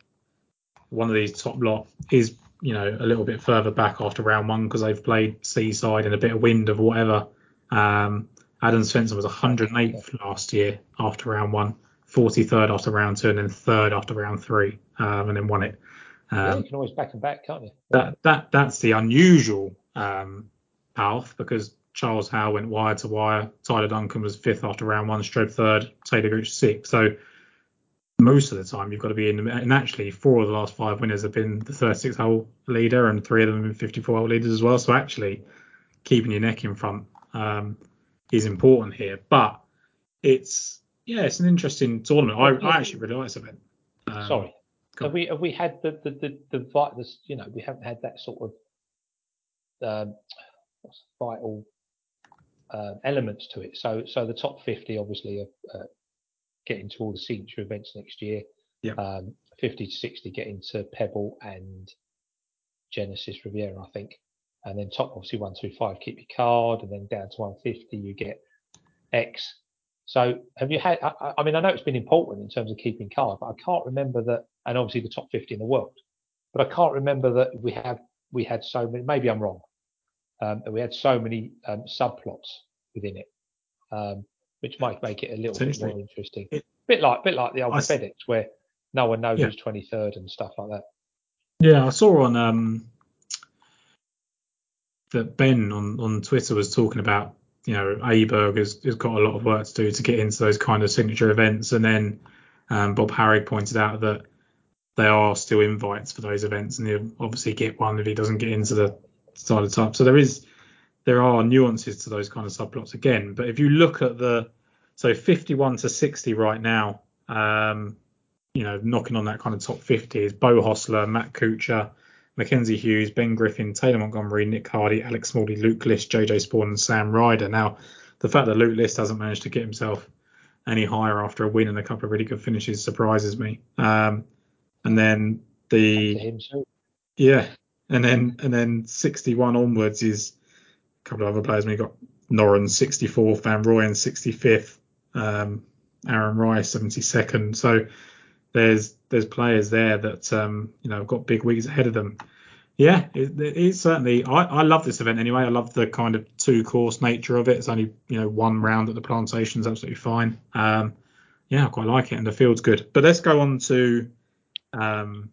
one of these top lot, is you know a little bit further back after round one because they've played seaside and a bit of wind of whatever. Um, Adam Svensson was one hundred eighth last year after round one, forty-third after round two, and then third after round three, um, and then won it. Um, yeah, you can always back and back, can't you? That that that's the unusual um, path because Charles Howe went wire to wire. Tyler Duncan was fifth after round one, Streb third, Taylor Gooch sixth. So most of the time you've got to be in. And actually, four of the last five winners have been the thirty-six hole leader, and three of them have been fifty-four hole leaders as well. So actually, keeping your neck in front um, is important here. But it's yeah, it's an interesting tournament. I, I actually really like this event. Um, Sorry, have we have we had the the the, the the you know we haven't had that sort of um, vital. Um, elements to it, so so the top fifty obviously are uh, getting to all the signature events next year. Yeah. Um, fifty to sixty getting to Pebble and Genesis Riviera, I think, and then top obviously one through five keep your card, and then down to one fifty you get X. So have you had? I, I mean, I know it's been important in terms of keeping card, but I can't remember that. And obviously the top fifty in the world, but I can't remember that we have we had so many. Maybe I'm wrong. Um, and we had so many um, subplots within it, um, which might make it a little bit more interesting. It, bit like bit like the old FedEx where no one knows yeah. who's twenty-third and stuff like that. Yeah, I saw on um, that Ben on, on Twitter was talking about, you know, Aberg has, has got a lot of work to do to get into those kind of signature events. And then um, Bob Harrig pointed out that there are still invites for those events, and he'll obviously get one if he doesn't get into the side of the top. So there is there are nuances to those kind of subplots again, but if you look at the so fifty-one to sixty right now, um you know knocking on that kind of top fifty is Bo Hostler, Matt Kuchar, Mackenzie Hughes, Ben Griffin, Taylor Montgomery, Nick Hardy, Alex Smalley, Luke List, J J Spawn and Sam Ryder. Now the fact that Luke List hasn't managed to get himself any higher after a win and a couple of really good finishes surprises me. Um and then the yeah And then and then sixty-one onwards is a couple of other players. We've got Norrin sixty-fourth, Van Rooyen sixty-fifth, um, Aaron Rye seventy-second. So there's there's players there that um, you know have got big weeks ahead of them. Yeah, it, it is certainly. I, I love this event anyway. I love the kind of two-course nature of it. It's only you know one round at the Plantation is absolutely fine. Um, yeah, I quite like it, and the field's good. But let's go on to um,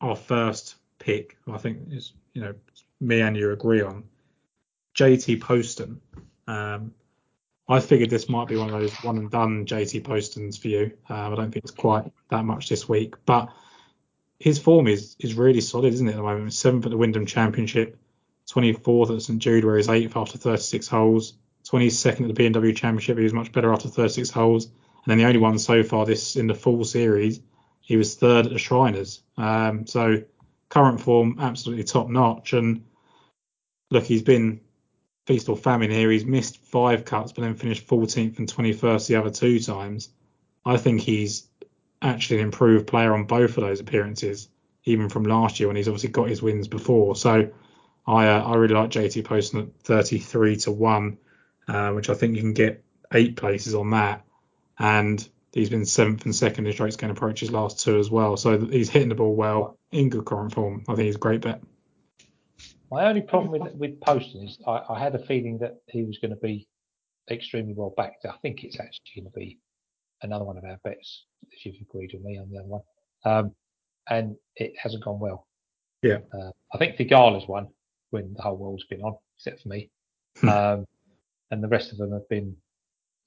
our first pick, I think, is you know me and you agree on J T Poston. Um, I figured this might be one of those one and done J T Postons for you. Um, I don't think it's quite that much this week, but his form is is really solid, isn't it? At the moment, he's seventh at the Wyndham Championship, twenty-fourth at St Jude, where he's eighth after thirty-six holes, twenty-second at the B and W Championship, he was much better after thirty-six holes, and then the only one so far this in the full series He was third at the Shriners. Um, so current form, absolutely top notch. And look, he's been feast or famine here. He's missed five cuts, but then finished fourteenth and twenty-first the other two times. I think he's actually an improved player on both of those appearances, even from last year when he's obviously got his wins before. So I uh, I really like J T posting at thirty-three to one, uh, which I think you can get eight places on that. And he's been seventh and second in straight game approach his last two as well. So he's hitting the ball well, in good current form. I think he's a great bet. My only problem with, with posting is I, I had a feeling that he was going to be extremely well backed. I think it's actually going to be another one of our bets, if you've agreed with me on the other one. Um, and it hasn't gone well. Yeah. Uh, I think Thigala's won when the whole world's been on, except for me. um, and the rest of them have been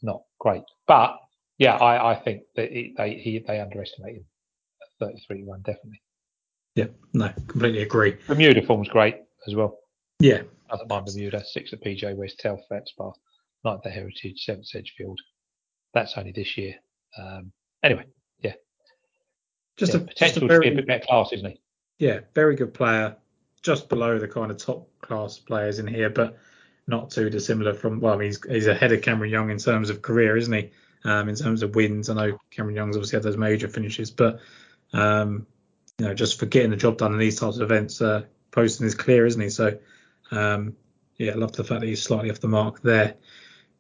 not great. But, yeah, I, I think that it, they he, they underestimated thirty-three to one, definitely. Yeah, no, completely agree. Bermuda form's great as well. Yeah. I don't mind Bermuda. Six at P J West, Telfair, Fats Bar, ninth at Heritage, seventh Edgefield. That's only this year. Um, anyway, yeah. Just yeah, a potential just a very, to be a bit better class, isn't he? Yeah, very good player. Just below the kind of top class players in here, but not too dissimilar from, well, I mean, he's, he's ahead of Cameron Young in terms of career, isn't he? Um, in terms of wins. I know Cameron Young's obviously had those major finishes, but, um, you know, just for getting the job done in these types of events, uh, posting is clear, isn't he? So, um, yeah, I love the fact that he's slightly off the mark there.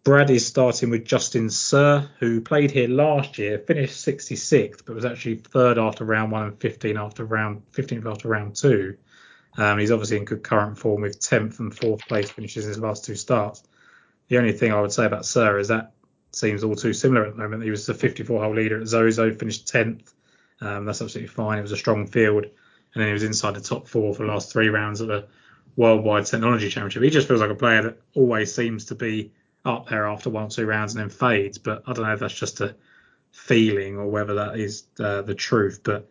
Brad is starting with Justin Sir, who played here last year, finished sixty-sixth, but was actually third after round one and fifteenth after round fifteenth after round two. Um, he's obviously in good current form with tenth and fourth place finishes in his last two starts. The only thing I would say about Sir is that seems all too similar at the moment. He was the fifty-four hole leader at Zozo, finished tenth. Um, that's absolutely fine. It was a strong field. And then he was inside the top four for the last three rounds at the Worldwide Technology Championship. He just feels like a player that always seems to be up there after one or two rounds and then fades, but I don't know if that's just a feeling or whether that is uh, the truth, but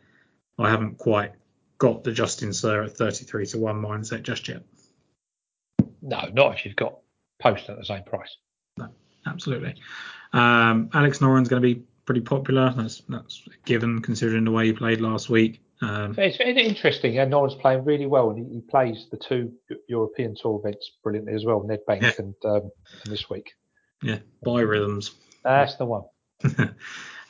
I haven't quite got the Justin Sir at thirty-three to one mindset just yet. No, not if you've got Post at the same price. No, absolutely. Um, Alex Noren's going to be pretty popular. That's that's given considering the way he played last week. Um, it's interesting. And Noren's playing really well, and he, he plays the two European Tour events brilliantly as well, Ned Bank yeah. and, um, and this week. Yeah, by rhythms. That's the one.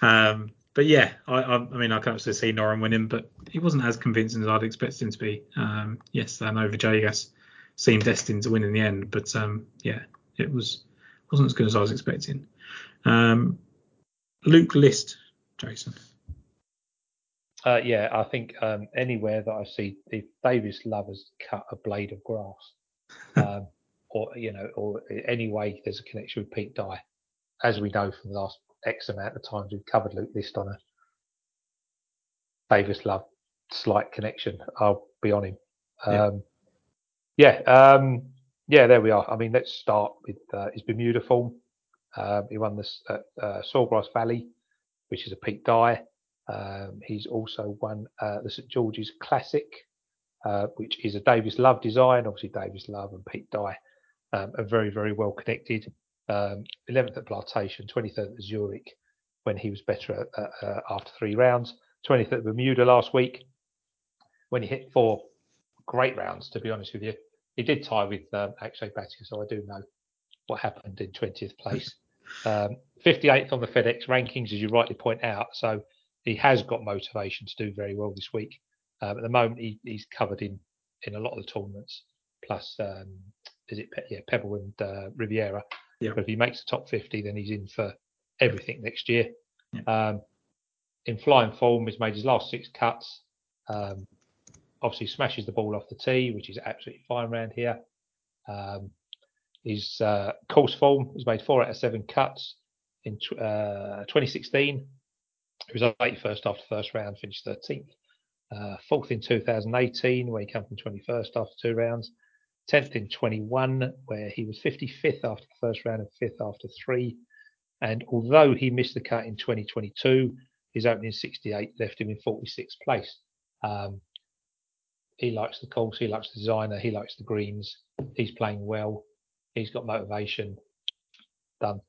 um, but yeah, I, I, I mean, I can absolutely see Noren winning, but he wasn't as convincing as I'd expected him to be. Um, yes, I know Vijayas seemed destined to win in the end, but um, yeah, it was wasn't as good as I was expecting. Um, Luke List, Jason. Uh, yeah, I think um, anywhere that I see, if Davis Lovers cut a blade of grass, um, or you know, or anyway, there's a connection with Pete Dye, as we know from the last X amount of times we've covered Luke List on a Davis Love slight connection. I'll be on him. Um, yeah, yeah, um, yeah, there we are. I mean, let's start with uh, his Bermuda form. Um, he won the uh, uh, Sawgrass Valley, which is a Pete Dye. Um, he's also won uh, the Saint George's Classic, uh, which is a Davis Love design. Obviously, Davis Love and Pete Dye um, are very, very well connected. Um, eleventh at Plantation, twenty-third at Zurich when he was better uh, uh, after three rounds. twentieth at Bermuda last week when he hit four great rounds, to be honest with you. He did tie with um, Akshay Bhatia, so I do know what happened in twentieth place. Um, fifty-eighth on the FedEx rankings, as you rightly point out. So he has got motivation to do very well this week. Um, at the moment, he, he's covered in, in a lot of the tournaments, plus um, is it Pe- yeah, Pebble and uh, Riviera. Yeah. But if he makes the top fifty, then he's in for everything next year. Yeah. Um, in flying form, he's made his last six cuts. Um, obviously, smashes the ball off the tee, which is absolutely fine around here. Um, his uh, course form, he's made four out of seven cuts in tw- uh, twenty sixteen. He was eighty-first after first round, finished thirteenth. Uh, fourth in two thousand eighteen, where he came from twenty-first after two rounds. tenth in twenty-one, where he was fifty-fifth after the first round and fifth after three. And although he missed the cut in twenty twenty-two, his opening sixty-eight left him in forty-sixth place. Um, he likes the course, he likes the designer, he likes the greens. He's playing well. He's got motivation. Done.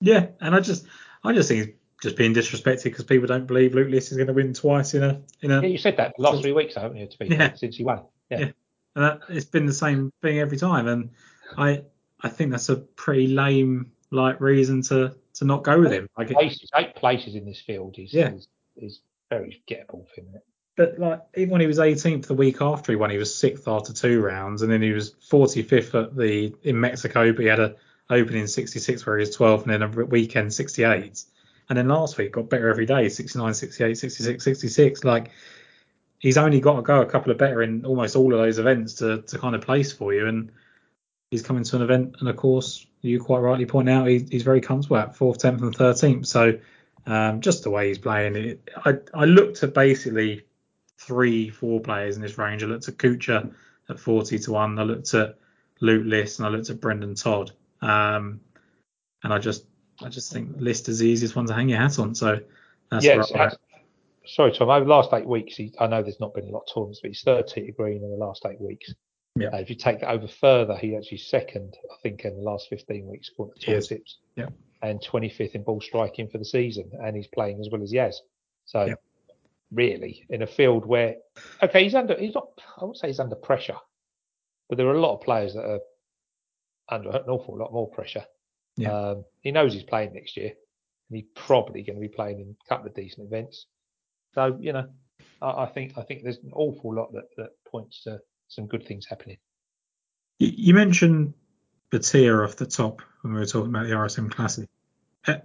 Yeah, and I just, I just think he's just being disrespected because people don't believe Luke List is going to win twice in a in a. Yeah, you said that the last three weeks, haven't you? To be yeah. since he won. Yeah. yeah. And that, it's been the same thing every time, and I I think that's a pretty lame like reason to to not go with him. Like places, eight places in this field is yeah. is, is very gettable for him. But like even when he was eighteenth the week after he won, he was sixth after two rounds, and then he was forty-fifth at the in Mexico, but he had a opening sixty-six where he was twelfth, and then a weekend sixty-eight. And then last week got better every day, sixty-nine, sixty-eight, sixty-six, sixty-six. Like he's only got to go a couple of better in almost all of those events to to kind of place for you. And he's coming to an event, and of course, you quite rightly point out, he, he's very comfortable at fourth, tenth, and thirteenth. So um, just the way he's playing, it, I I looked at basically three, four players in this range. I looked at Kuchar at forty to one. I looked at Luke List, and I looked at Brendan Todd. Um, and I just I just think List is the easiest one to hang your hat on. So that's yes, right. Sorry, Tom. Over the last eight weeks, he, I know there's not been a lot of tournaments, but he's third T green in the last eight weeks. Yeah. Uh, if you take that over further, he actually second, I think, in the last fifteen weeks for the tips. Yeah. And twenty-fifth in ball striking for the season, and he's playing as well as he has. So yeah. really, in a field where, okay, he's under, he's not, I wouldn't say he's under pressure, but there are a lot of players that are under an awful lot more pressure. Yeah. Um, he knows he's playing next year, and he's probably going to be playing in a couple of decent events. So you know, I, I think I think there's an awful lot that, that points to some good things happening. You, you mentioned the tier off the top when we were talking about the R S M Classic. Uh,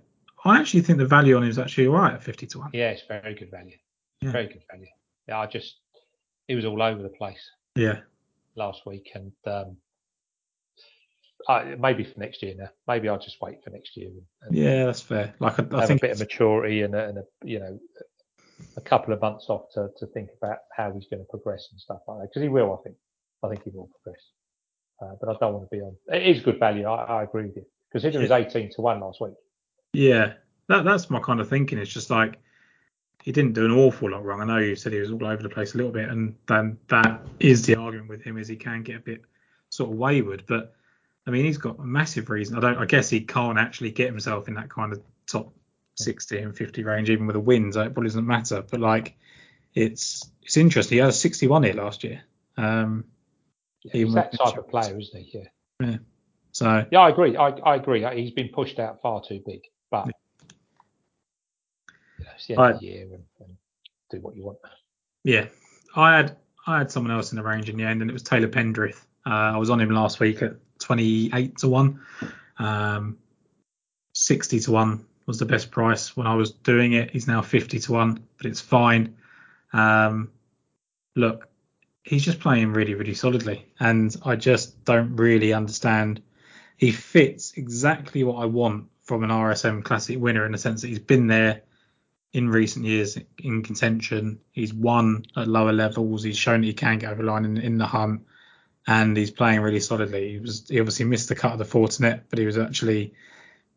I actually think the value on him is actually all right at fifty to one. Yeah, it's very good value. Yeah. Very good value. Yeah, I just he was all over the place. Yeah. Last week and. Um, Uh, maybe for next year now. Maybe I'll just wait for next year. And, and yeah, that's fair. Like I, I have think a bit of maturity and, a, and a, you know, a couple of months off to, to think about how he's going to progress and stuff like that. Because he will, I think. I think he will progress. Uh, but I don't want to be on. It is good value. I, I agree with you. Because he was eighteen to one last week. Yeah, that that's my kind of thinking. It's just like he didn't do an awful lot wrong. I know you said he was all over the place a little bit, and then that is the argument with him is he can get a bit sort of wayward, but. I mean, he's got a massive reason. I don't. I guess he can't actually get himself in that kind of top sixty and fifty range, even with a win. So it probably doesn't matter. But like, it's it's interesting. He had a sixty-one here last year. Um, yeah, he's that type of player, isn't he? Yeah. Yeah. So. Yeah, I agree. I, I agree. He's been pushed out far too big. But you know, it's the end I, of the year and, and do what you want. Yeah, I had I had someone else in the range in the end, and it was Taylor Pendrith. Uh, I was on him last week at twenty-eight to one. Um, sixty to one was the best price when I was doing it. He's now fifty to one, but it's fine. Um, look, he's just playing really, really solidly. And I just don't really understand. He fits exactly what I want from an R S M Classic winner in the sense that he's been there in recent years in contention. He's won at lower levels. He's shown that he can get over the line in, in the hunt. And he's playing really solidly. He was he obviously missed the cut of the Fortinet, but he was actually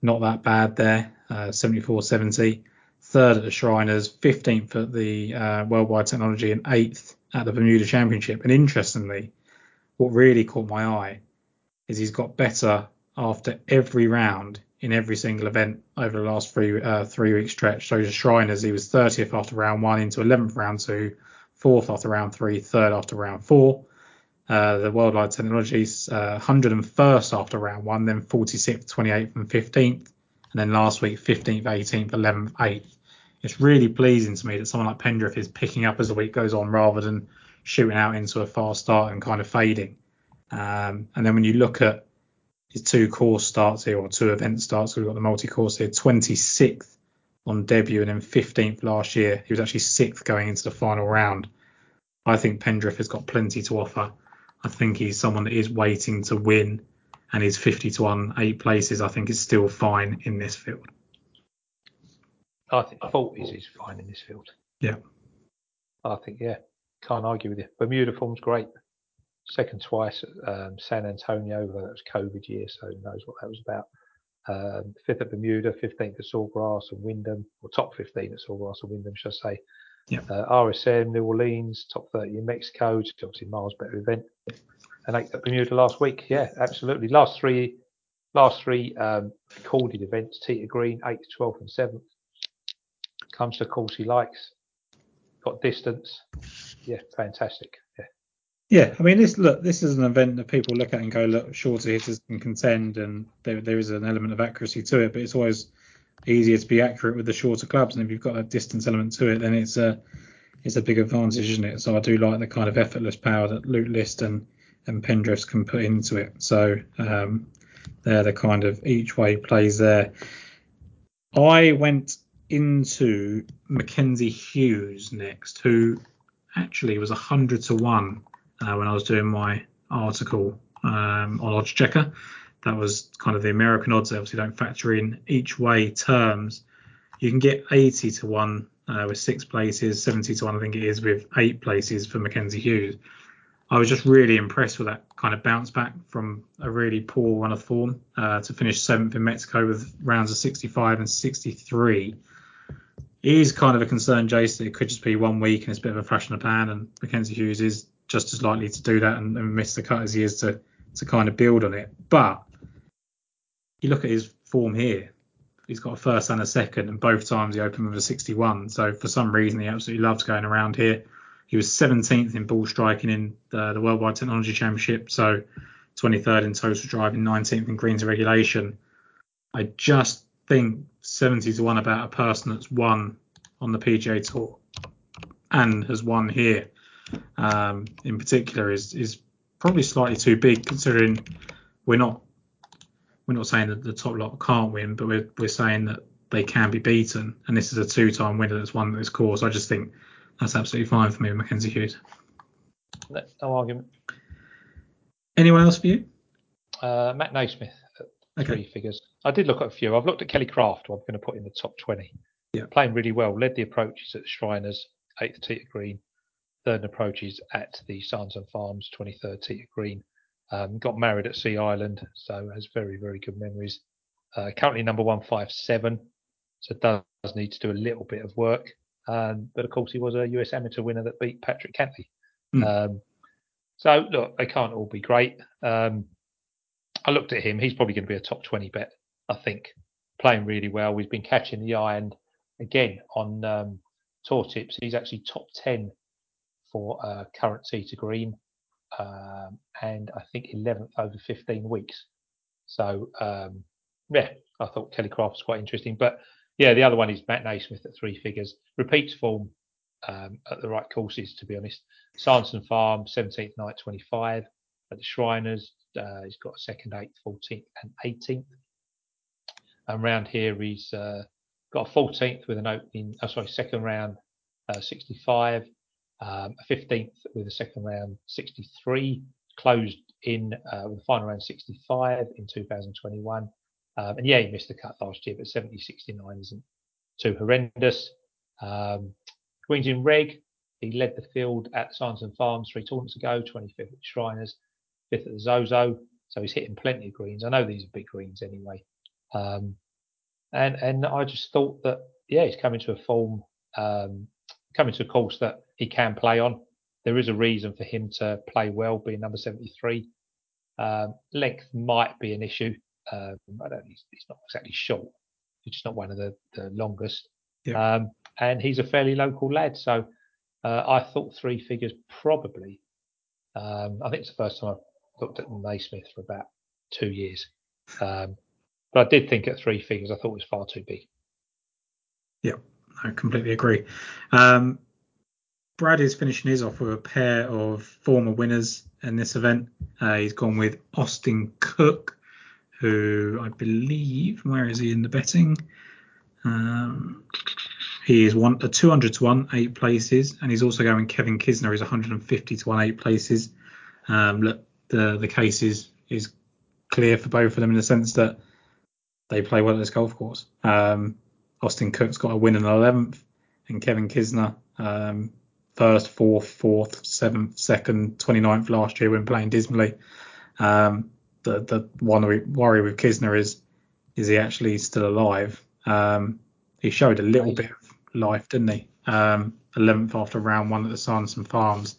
not that bad there. Uh, seventy-four seventy. Third at the Shriners, fifteenth at the uh, Worldwide Technology, and eighth at the Bermuda Championship. And interestingly, what really caught my eye is he's got better after every round in every single event over the last three uh, three week stretch. So the Shriners, he was thirtieth after round one, into eleventh round two, fourth after round three, third after round four. Uh, the Worldwide Technologies, uh, one hundred first after round one, then forty-sixth, twenty-eighth and fifteenth. And then last week, fifteenth, eighteenth, eleventh, eighth. It's really pleasing to me that someone like Pendrith is picking up as the week goes on rather than shooting out into a fast start and kind of fading. Um, and then when you look at his two course starts here, or two event starts, so we've got the multi-course here, twenty-sixth on debut and then fifteenth last year. He was actually sixth going into the final round. I think Pendrith has got plenty to offer. I think he's someone that is waiting to win, and his fifty to one, eight places, I think is still fine in this field. I think forties is fine in this field. Yeah. I think, yeah, can't argue with you. Bermuda form's great. Second twice at um, San Antonio, although that was COVID year, so who knows what that was about. Um, fifth at Bermuda, fifteenth at Sawgrass and Wyndham, or top fifteen at Sawgrass and Wyndham, should I say. Yeah. Uh, R S M, New Orleans, top thirty in Mexico, which is obviously a miles better event. And eighth at Bermuda last week. Yeah, absolutely. Last three last three um, recorded events, Tita Green, eighth, twelfth and seventh. comes to a course he likes, got distance. Yeah, fantastic. Yeah. Yeah, I mean, this look, this is an event that people look at and go, look, shorter hitters can contend, and there there is an element of accuracy to it, but it's always easier to be accurate with the shorter clubs, and if you've got that distance element to it, then it's a it's a big advantage, isn't it? So I do like the kind of effortless power that Luke List and and Pendrest can put into it. So um, they're the kind of each way plays there. I went into Mackenzie Hughes next, who actually was a hundred to one. Uh, when I was doing my article um, on Odds Checker, that was kind of the American odds. They obviously don't factor in each way terms. You can get eighty to one uh, with six places, seventy to one, I think it is, with eight places for Mackenzie Hughes. I was just really impressed with that kind of bounce back from a really poor run of form uh, to finish seventh in Mexico with rounds of sixty-five and sixty-three. It is kind of a concern, Jace, that it could just be one week and it's a bit of a flash in the pan, and Mackenzie Hughes is just as likely to do that and, and miss the cut as he is to, to kind of build on it. But you look at his form here. He's got a first and a second, and both times he opened with a sixty-one. So for some reason, he absolutely loves going around here. He was seventeenth in ball striking in the, the Worldwide Technology Championship, so twenty-third in total driving, nineteenth in greens regulation. I just think seventy to one about a person that's won on the P G A Tour and has won here, um in particular, is is probably slightly too big, considering we're not we're not saying that the top lot can't win, but we're we're saying that they can be beaten, and this is a two-time winner that's won this course. I just think that's absolutely fine for me with Mackenzie Hughes. No argument. Anyone else for you? Uh, Matt Naismith at okay. Three figures. I did look at a few. I've looked at Kelly Craft, who I'm going to put in the top twenty. Yeah, playing really well, led the approaches at the Shriners, eighth tee at green, third in approaches at the Sands and Farms, twenty-third tee at green. Um, got married at Sea Island, so has very, very good memories. Uh, currently number one fifty-seven, so does need to do a little bit of work. Um, but, of course, he was a U S amateur winner that beat Patrick Cantlay. Mm. Um, so, look, they can't all be great. Um, I looked at him. He's probably going to be a top twenty bet, I think. Playing really well. He's been catching the eye. And, again, on um, tour tips, he's actually top ten for uh, current tee to green, um, and I think eleventh over fifteen weeks. So, um, yeah, I thought Kelly Craft was quite interesting. But, yeah, the other one is Matt Naismith at three figures. Repeats form um, at the right courses, to be honest. Sanson Farm, seventeenth night, twenty-five. At the Shriners, uh, he's got a second, eighth, fourteenth and eighteenth. And round here, he's uh, got a fourteenth with an opening, oh, sorry, second round, uh, sixty-five. Um, a fifteenth with a second round sixty-three, closed in uh, with the final round sixty-five in two thousand twenty-one. Um, and yeah, he missed the cut last year, but seventy sixty-nine isn't too horrendous. Um, Queens in reg, he led the field at Sands and Farms three tournaments ago, twenty-fifth at the Shriners, fifth at the Zozo. So he's hitting plenty of greens. I know these are big greens anyway. Um, and, and I just thought that, yeah, he's coming to a form, um, coming to a course that he can play on. There is a reason for him to play well, being number seventy-three. Um, length might be an issue. Um, I don't. He's, he's not exactly short. He's just not one of the, the longest. Yeah. Um, and he's a fairly local lad, so uh, I thought three figures probably. Um, I think it's the first time I've looked at Naismith for about two years. Um, but I did think at three figures, I thought it was far too big. Yeah, I completely agree. Um, Brad is finishing his off with a pair of former winners in this event. Uh, he's gone with Austin Cook, who I believe, where is he in the betting? Um, he is one a two hundred to one, eight places, and he's also going Kevin Kisner, who's one hundred fifty to one, eight places. Um, look, the the case is is clear for both of them in the sense that they play well at this golf course. Um, Austin Cook's got a win in eleventh, and Kevin Kisner, Um, first, fourth, fourth, seventh, second, twenty-ninth last year when playing dismally. Um, the the one we worry with Kisner is is he actually still alive? Um, he showed a little bit of life, didn't he? Um, eleventh after round one at the Sanderson Farms,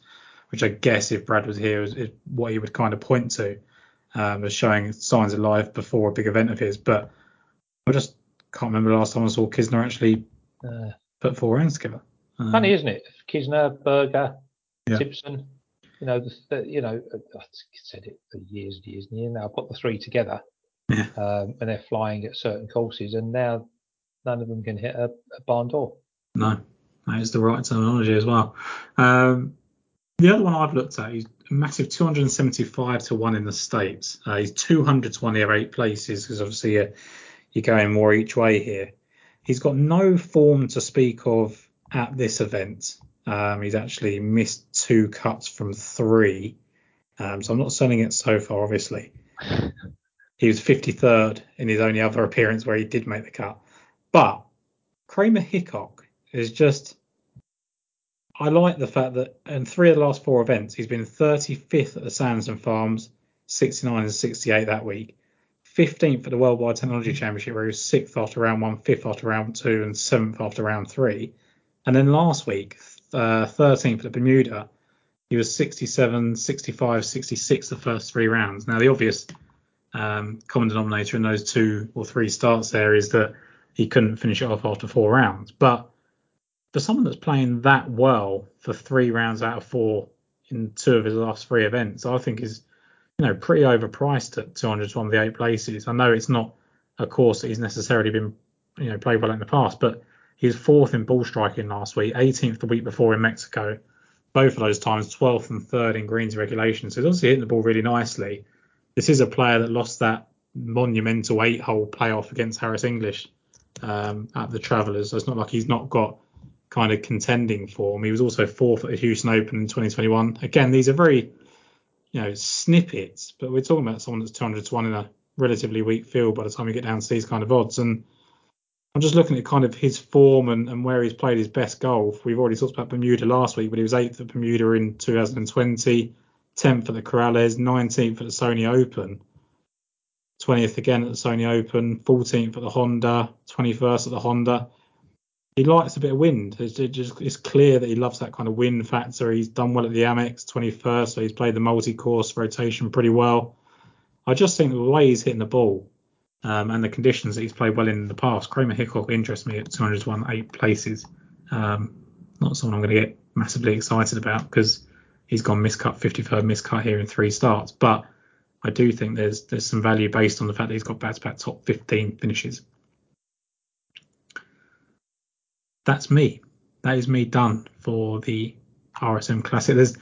which I guess if Brad was here is, is what he would kind of point to, um, as showing signs of life before a big event of his. But I just can't remember the last time I saw Kisner actually. Uh. but four rounds together. Um, Funny, isn't it? Kisner, Berger, yeah. Simpson. You know, the, the, you know, I said it for years and years and years now. I put the three together, yeah. um, and they're flying at certain courses, and now none of them can hit a, a barn door. No, that is the right terminology as well. Um, the other one I've looked at, he's a massive two hundred seventy-five to one in the States. Uh, he's two hundred to one here, eight places, because obviously you're, you're going more each way here. He's got no form to speak of at this event. Um, he's actually missed two cuts from three. Um, so I'm not selling it so far, obviously. He was fifty-third in his only other appearance where he did make the cut. But Kramer Hickok is just, I like the fact that in three of the last four events, he's been thirty-fifth at the Sanderson Farms, sixty-nine and sixty-eight that week, fifteenth at the Worldwide Technology Championship, where he was sixth after round one, fifth after round two, and seventh after round three. And then last week, Uh, thirteenth at Bermuda, he was sixty-seven, sixty-five, sixty-six the first three rounds. Now the obvious um, common denominator in those two or three starts there is that he couldn't finish it off after four rounds. But for someone that's playing that well for three rounds out of four in two of his last three events, I think is, you know, pretty overpriced at two hundred to one of the eight places. I know it's not a course that he's necessarily been, you know, played well in the past, but he was fourth in ball striking last week, eighteenth the week before in Mexico. Both of those times, twelfth and third in greens regulation. So he's obviously hitting the ball really nicely. This is a player that lost that monumental eight-hole playoff against Harris English um, at the Travelers. So it's not like he's not got kind of contending form. He was also fourth at the Houston Open in twenty twenty-one. Again, these are very, you know, snippets, but we're talking about someone that's two hundred to one in a relatively weak field by the time you get down to these kind of odds. And I'm just looking at kind of his form and, and where he's played his best golf. We've already talked about Bermuda last week, but he was eighth at Bermuda in two thousand twenty, tenth at the Corrales, nineteenth at the Sony Open, twentieth again at the Sony Open, fourteenth at the Honda, twenty-first at the Honda. He likes a bit of wind. It's, it just, it's clear that he loves that kind of wind factor. He's done well at the Amex, twenty-first, so he's played the multi-course rotation pretty well. I just think the way he's hitting the ball, Um, and the conditions that he's played well in the past, Kramer Hickok interests me at two hundred to one, eight places. Um, not someone I'm going to get massively excited about because he's gone miscut, fifty-third miscut here in three starts. But I do think there's there's some value based on the fact that he's got back-to-back top fifteen finishes. That's me. That is me done for the R S M Classic. There's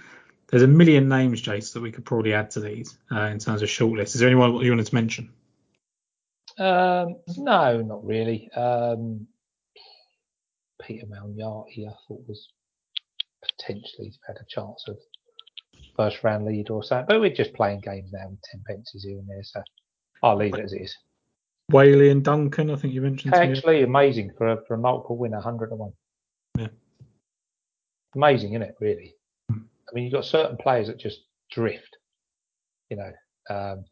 there's a million names, Jace, that we could probably add to these uh, in terms of shortlist. Is there anyone you wanted to mention? Um, no, not really. Um, Peter Malnyati, I thought, was potentially had a chance of first round lead or something, but we're just playing games now with ten pences here and there, so I'll leave it as it is. Whaley and Duncan, I think you mentioned. Actually, amazing for a, for a multiple winner, one hundred to one. Yeah. Amazing, isn't it? Really. Mm. I mean, you've got certain players that just drift. You know, um,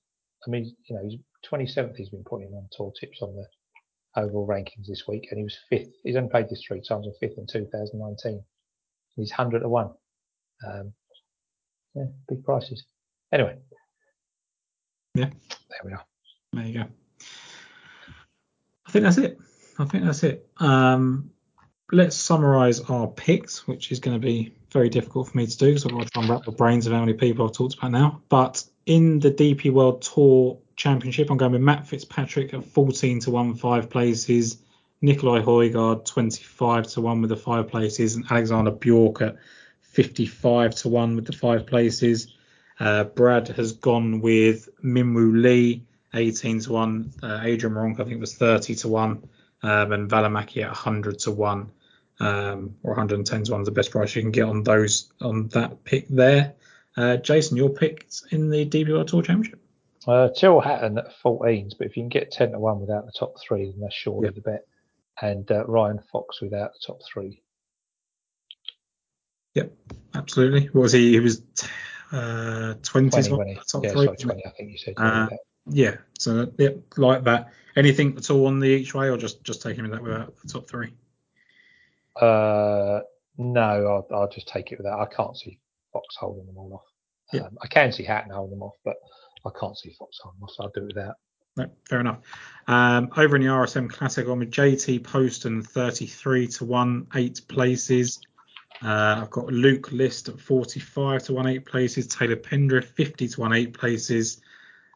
I mean, you know, he's twenty-seventh, he's been putting on tour tips on the overall rankings this week, and he was fifth. He's only played this three times, and fifth in two thousand nineteen. He's one hundred to one. Um, yeah, big prices. Anyway. Yeah. There we are. There you go. I think that's it. I think that's it. Um, let's summarise our picks, which is going to be very difficult for me to do because I've got to try and wrap the brains of how many people I've talked about now. But in the D P World Tour Championship, I'm going with Matt Fitzpatrick at fourteen to one, five places, Nicolai Højgaard twenty-five to one with the five places, and Alexander Bjork at fifty-five to one with the five places. Uh, Brad has gone with Min Woo Lee eighteen to one, uh, Adrian Meronk I think was thirty to one, um, and Välimäki at one hundred to one, um, or one hundred ten to one is the best price you can get on those on that pick there. Uh, Jason, your picks in the D P World Tour Championship? Uh, Tyrrell Hatton at fourteens, but if you can get ten to one without the top three, then that's surely yep. the bet. And uh, Ryan Fox without the top three. Yep, absolutely. What was he? He was uh, twenty, twenty, twenty. Top yeah, three. Sorry, twenty, I think you said. Uh, yeah, so yep, like that. Anything at all on the each way, or just, just take him in that without the top three? Uh, no, I'll, I'll just take it without. I can't see Fox holding them all off. Yep. Um, I can see Hatton holding them off, but I can't see Fox on, so I'll do it without. No, fair enough. Um, over in the R S M Classic, I'm with J T Poston thirty-three to one, eight places. Uh, I've got Luke List at forty-five to one, eight places. Taylor Pendrith fifty to one, eight places.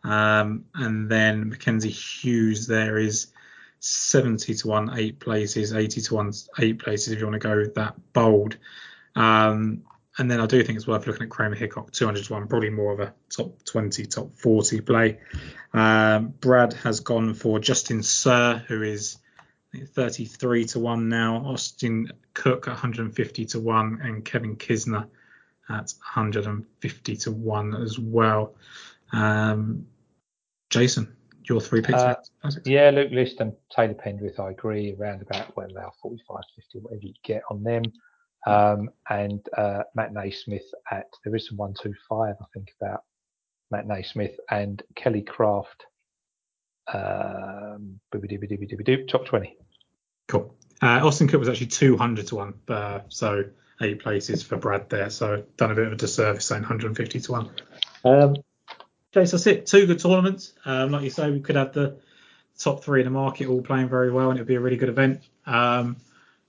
Um, and then Mackenzie Hughes there is seventy to one, eight places. eighty to one, eight places if you want to go that bold. Um, and then I do think it's worth looking at Kramer Hickok two hundred to one, probably more of a top twenty, top forty play. Um, Brad has gone for Justin Sir, who is thirty-three to one now, Austin Cook one hundred fifty to one, and Kevin Kisner at one hundred fifty to one as well. Um, Jason, your three picks? Uh, yeah, Luke List and Taylor Pendrith, I agree, around about when they are forty-five, fifty, whatever you get on them. Um, and uh, Matt Naismith at, there is some one two five, I think, about Matt Naismith and Kelly Craft. Um, top twenty. Cool. Uh, Austin Cook was actually two hundred to one, uh, so eight places for Brad there. So done a bit of a disservice saying one hundred fifty to one. Um, okay, so that's it. Two good tournaments. Um, like you say, we could have the top three in the market all playing very well, and it would be a really good event. Um,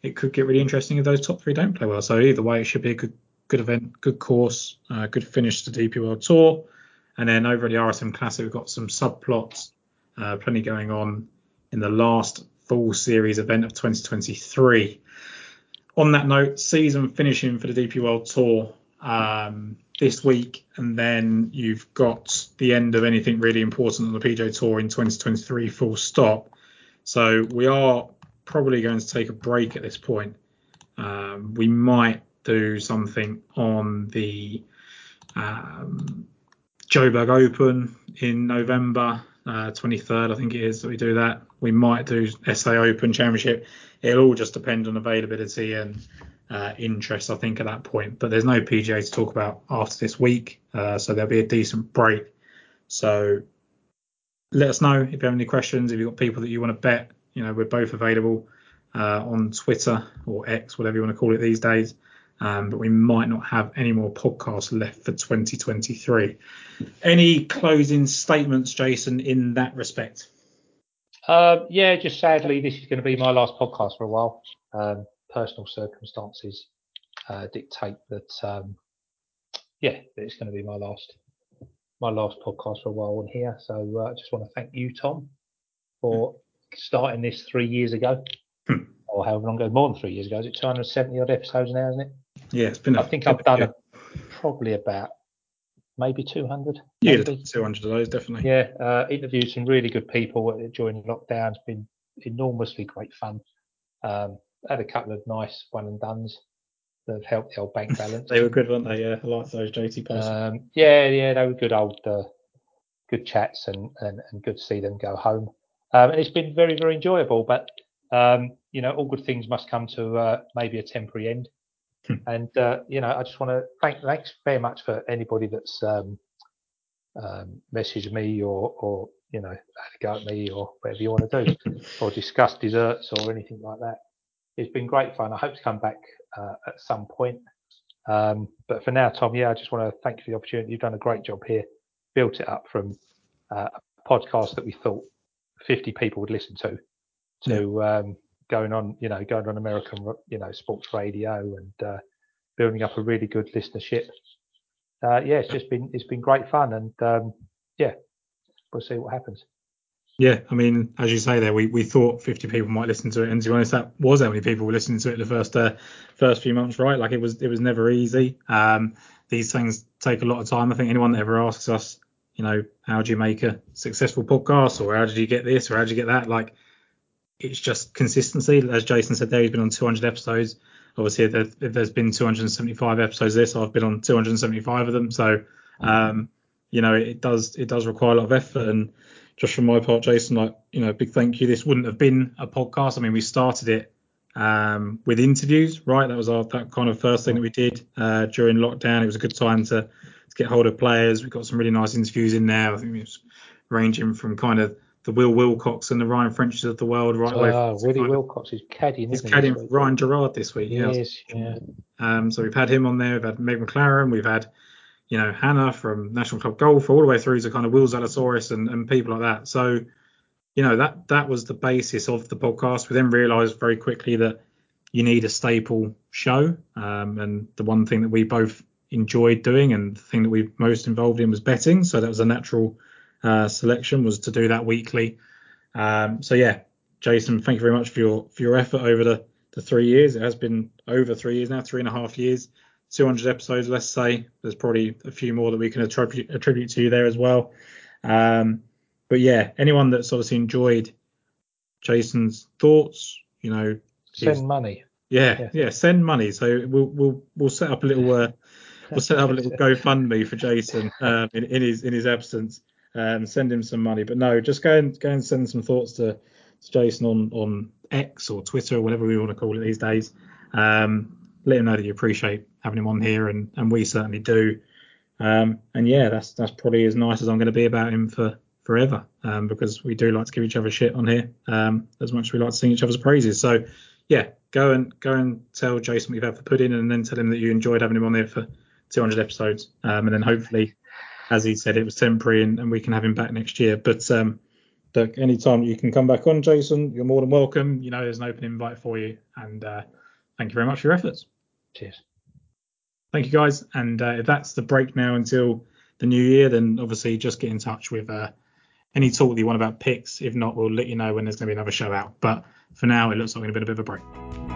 it could get really interesting if those top three don't play well. So either way, it should be a good, good event, good course, uh, good finish to D P World Tour. And then over at the R S M Classic, we've got some subplots. Uh, plenty going on in the last full series event of twenty twenty-three. On that note, season finishing for the D P World Tour um, this week, and then you've got the end of anything really important on the P G A Tour in twenty twenty-three, full stop. So we are probably going to take a break at this point. Um, we might do something on the um, Joburg Open in November. Uh, twenty-third, I think it is, that we do that. We might do S A Open Championship. It'll all just depend on availability and uh, interest, I think, at that point. But there's no P G A to talk about after this week, uh, so there'll be a decent break. So let us know if you have any questions, if you've got people that you want to bet. You know, we're both available uh, on Twitter or X, whatever you want to call it these days. Um, but we might not have any more podcasts left for twenty twenty-three. Any closing statements, Jason, in that respect? Uh, yeah, just sadly, this is going to be my last podcast for a while. Um, personal circumstances uh, dictate that, um, yeah, that it's going to be my last my last podcast for a while on here. So uh, I just want to thank you, Tom, for starting this three years ago. Or however long ago, more than three years ago. Is it two hundred seventy odd episodes now, isn't it? Yeah, it's been. I think I've done a, probably about maybe two hundred. Yeah, maybe. two hundred of those, definitely. Yeah, uh, interviewed some really good people during lockdown. It's been enormously great fun. Um, had a couple of nice one and dones that have helped the old bank balance. They were good, weren't they? Yeah, I liked those, J T personally. Um, yeah, yeah, they were good old, uh, good chats and, and, and good to see them go home. Um, and it's been very, very enjoyable, but. Um, you know, all good things must come to uh, maybe a temporary end. Hmm. And, uh, you know, I just want to thank thanks very much for anybody that's um, um, messaged me or, or, you know, had a go at me or whatever you want to do or discuss desserts or anything like that. It's been great fun. I hope to come back uh, at some point. Um, but for now, Tom, yeah, I just want to thank you for the opportunity. You've done a great job here. Built it up from uh, a podcast that we thought fifty people would listen to. To um, going on, you know, going on American, you know, sports radio and uh, building up a really good listenership. Uh, yeah, it's just been it's been great fun, and um, yeah, we'll see what happens. Yeah, I mean, as you say there, we, we thought fifty people might listen to it, and to be honest, that was how many people were listening to it the first uh, first few months, right? Like it was it was never easy. Um, these things take a lot of time. I think anyone that ever asks us, you know, how do you make a successful podcast, or how did you get this, or how did you get that, like. It's just consistency. As Jason said there, he's been on two hundred episodes. Obviously, if there's been two hundred seventy-five episodes this, I've been on two hundred seventy-five of them. So, um, you know, it does it does require a lot of effort. And just from my part, Jason, like, you know, big thank you. This wouldn't have been a podcast. I mean, we started it um, with interviews, right? That was our that kind of first thing that we did uh, during lockdown. It was a good time to, to get hold of players. We got some really nice interviews in there. I think it was ranging from kind of the Will Wilcox and the Ryan Frenches of the world, right? Oh, away. Willie kind of, Wilcox is caddying. He's caddying for Ryan Gerard this week. He is, yeah. Um, so we've had him on there. We've had Meg McLaren. We've had, you know, Hannah from National Club Golf all the way through to kind of Will Zalatoris and, and people like that. So, you know, that that was the basis of the podcast. We then realized very quickly that you need a staple show. Um, and the one thing that we both enjoyed doing and the thing that we most involved in was betting. So that was a natural uh, selection was to do that weekly. Um, so, yeah, Jason, thank you very much for your for your effort over the, the three years. It has been over three years now, three and a half years, two hundred episodes, let's say. There's probably a few more that we can attribute, attribute to you there as well. Um, but, yeah, anyone that's obviously enjoyed Jason's thoughts, you know, send money. Yeah, yeah, yeah, send money. So we'll we'll we'll set up a little uh, we'll set up a little GoFundMe for Jason um, in, in his in his absence. Um, send him some money. But no, just go and go and send some thoughts to, to Jason on on X or Twitter or whatever we want to call it these days. Um, let him know that you appreciate having him on here, and, and we certainly do. Um, and yeah, that's that's probably as nice as I'm going to be about him for forever, um, because we do like to give each other shit on here um, as much as we like to sing each other's praises. So. Yeah, go and go and tell Jason what you've had for pudding, and then tell him that you enjoyed having him on there for two hundred episodes. Um, and then hopefully, as he said, it was temporary, and, and we can have him back next year. But um, look, any time you can come back on, Jason, you're more than welcome. You know, there's an open invite for you. And uh, thank you very much for your efforts. Cheers. Thank you, guys. And uh, if that's the break now until the new year, then obviously just get in touch with uh, any talk that you want about picks. If not, we'll let you know when there's going to be another show out. But for now, it looks like we're going to be a bit of a break.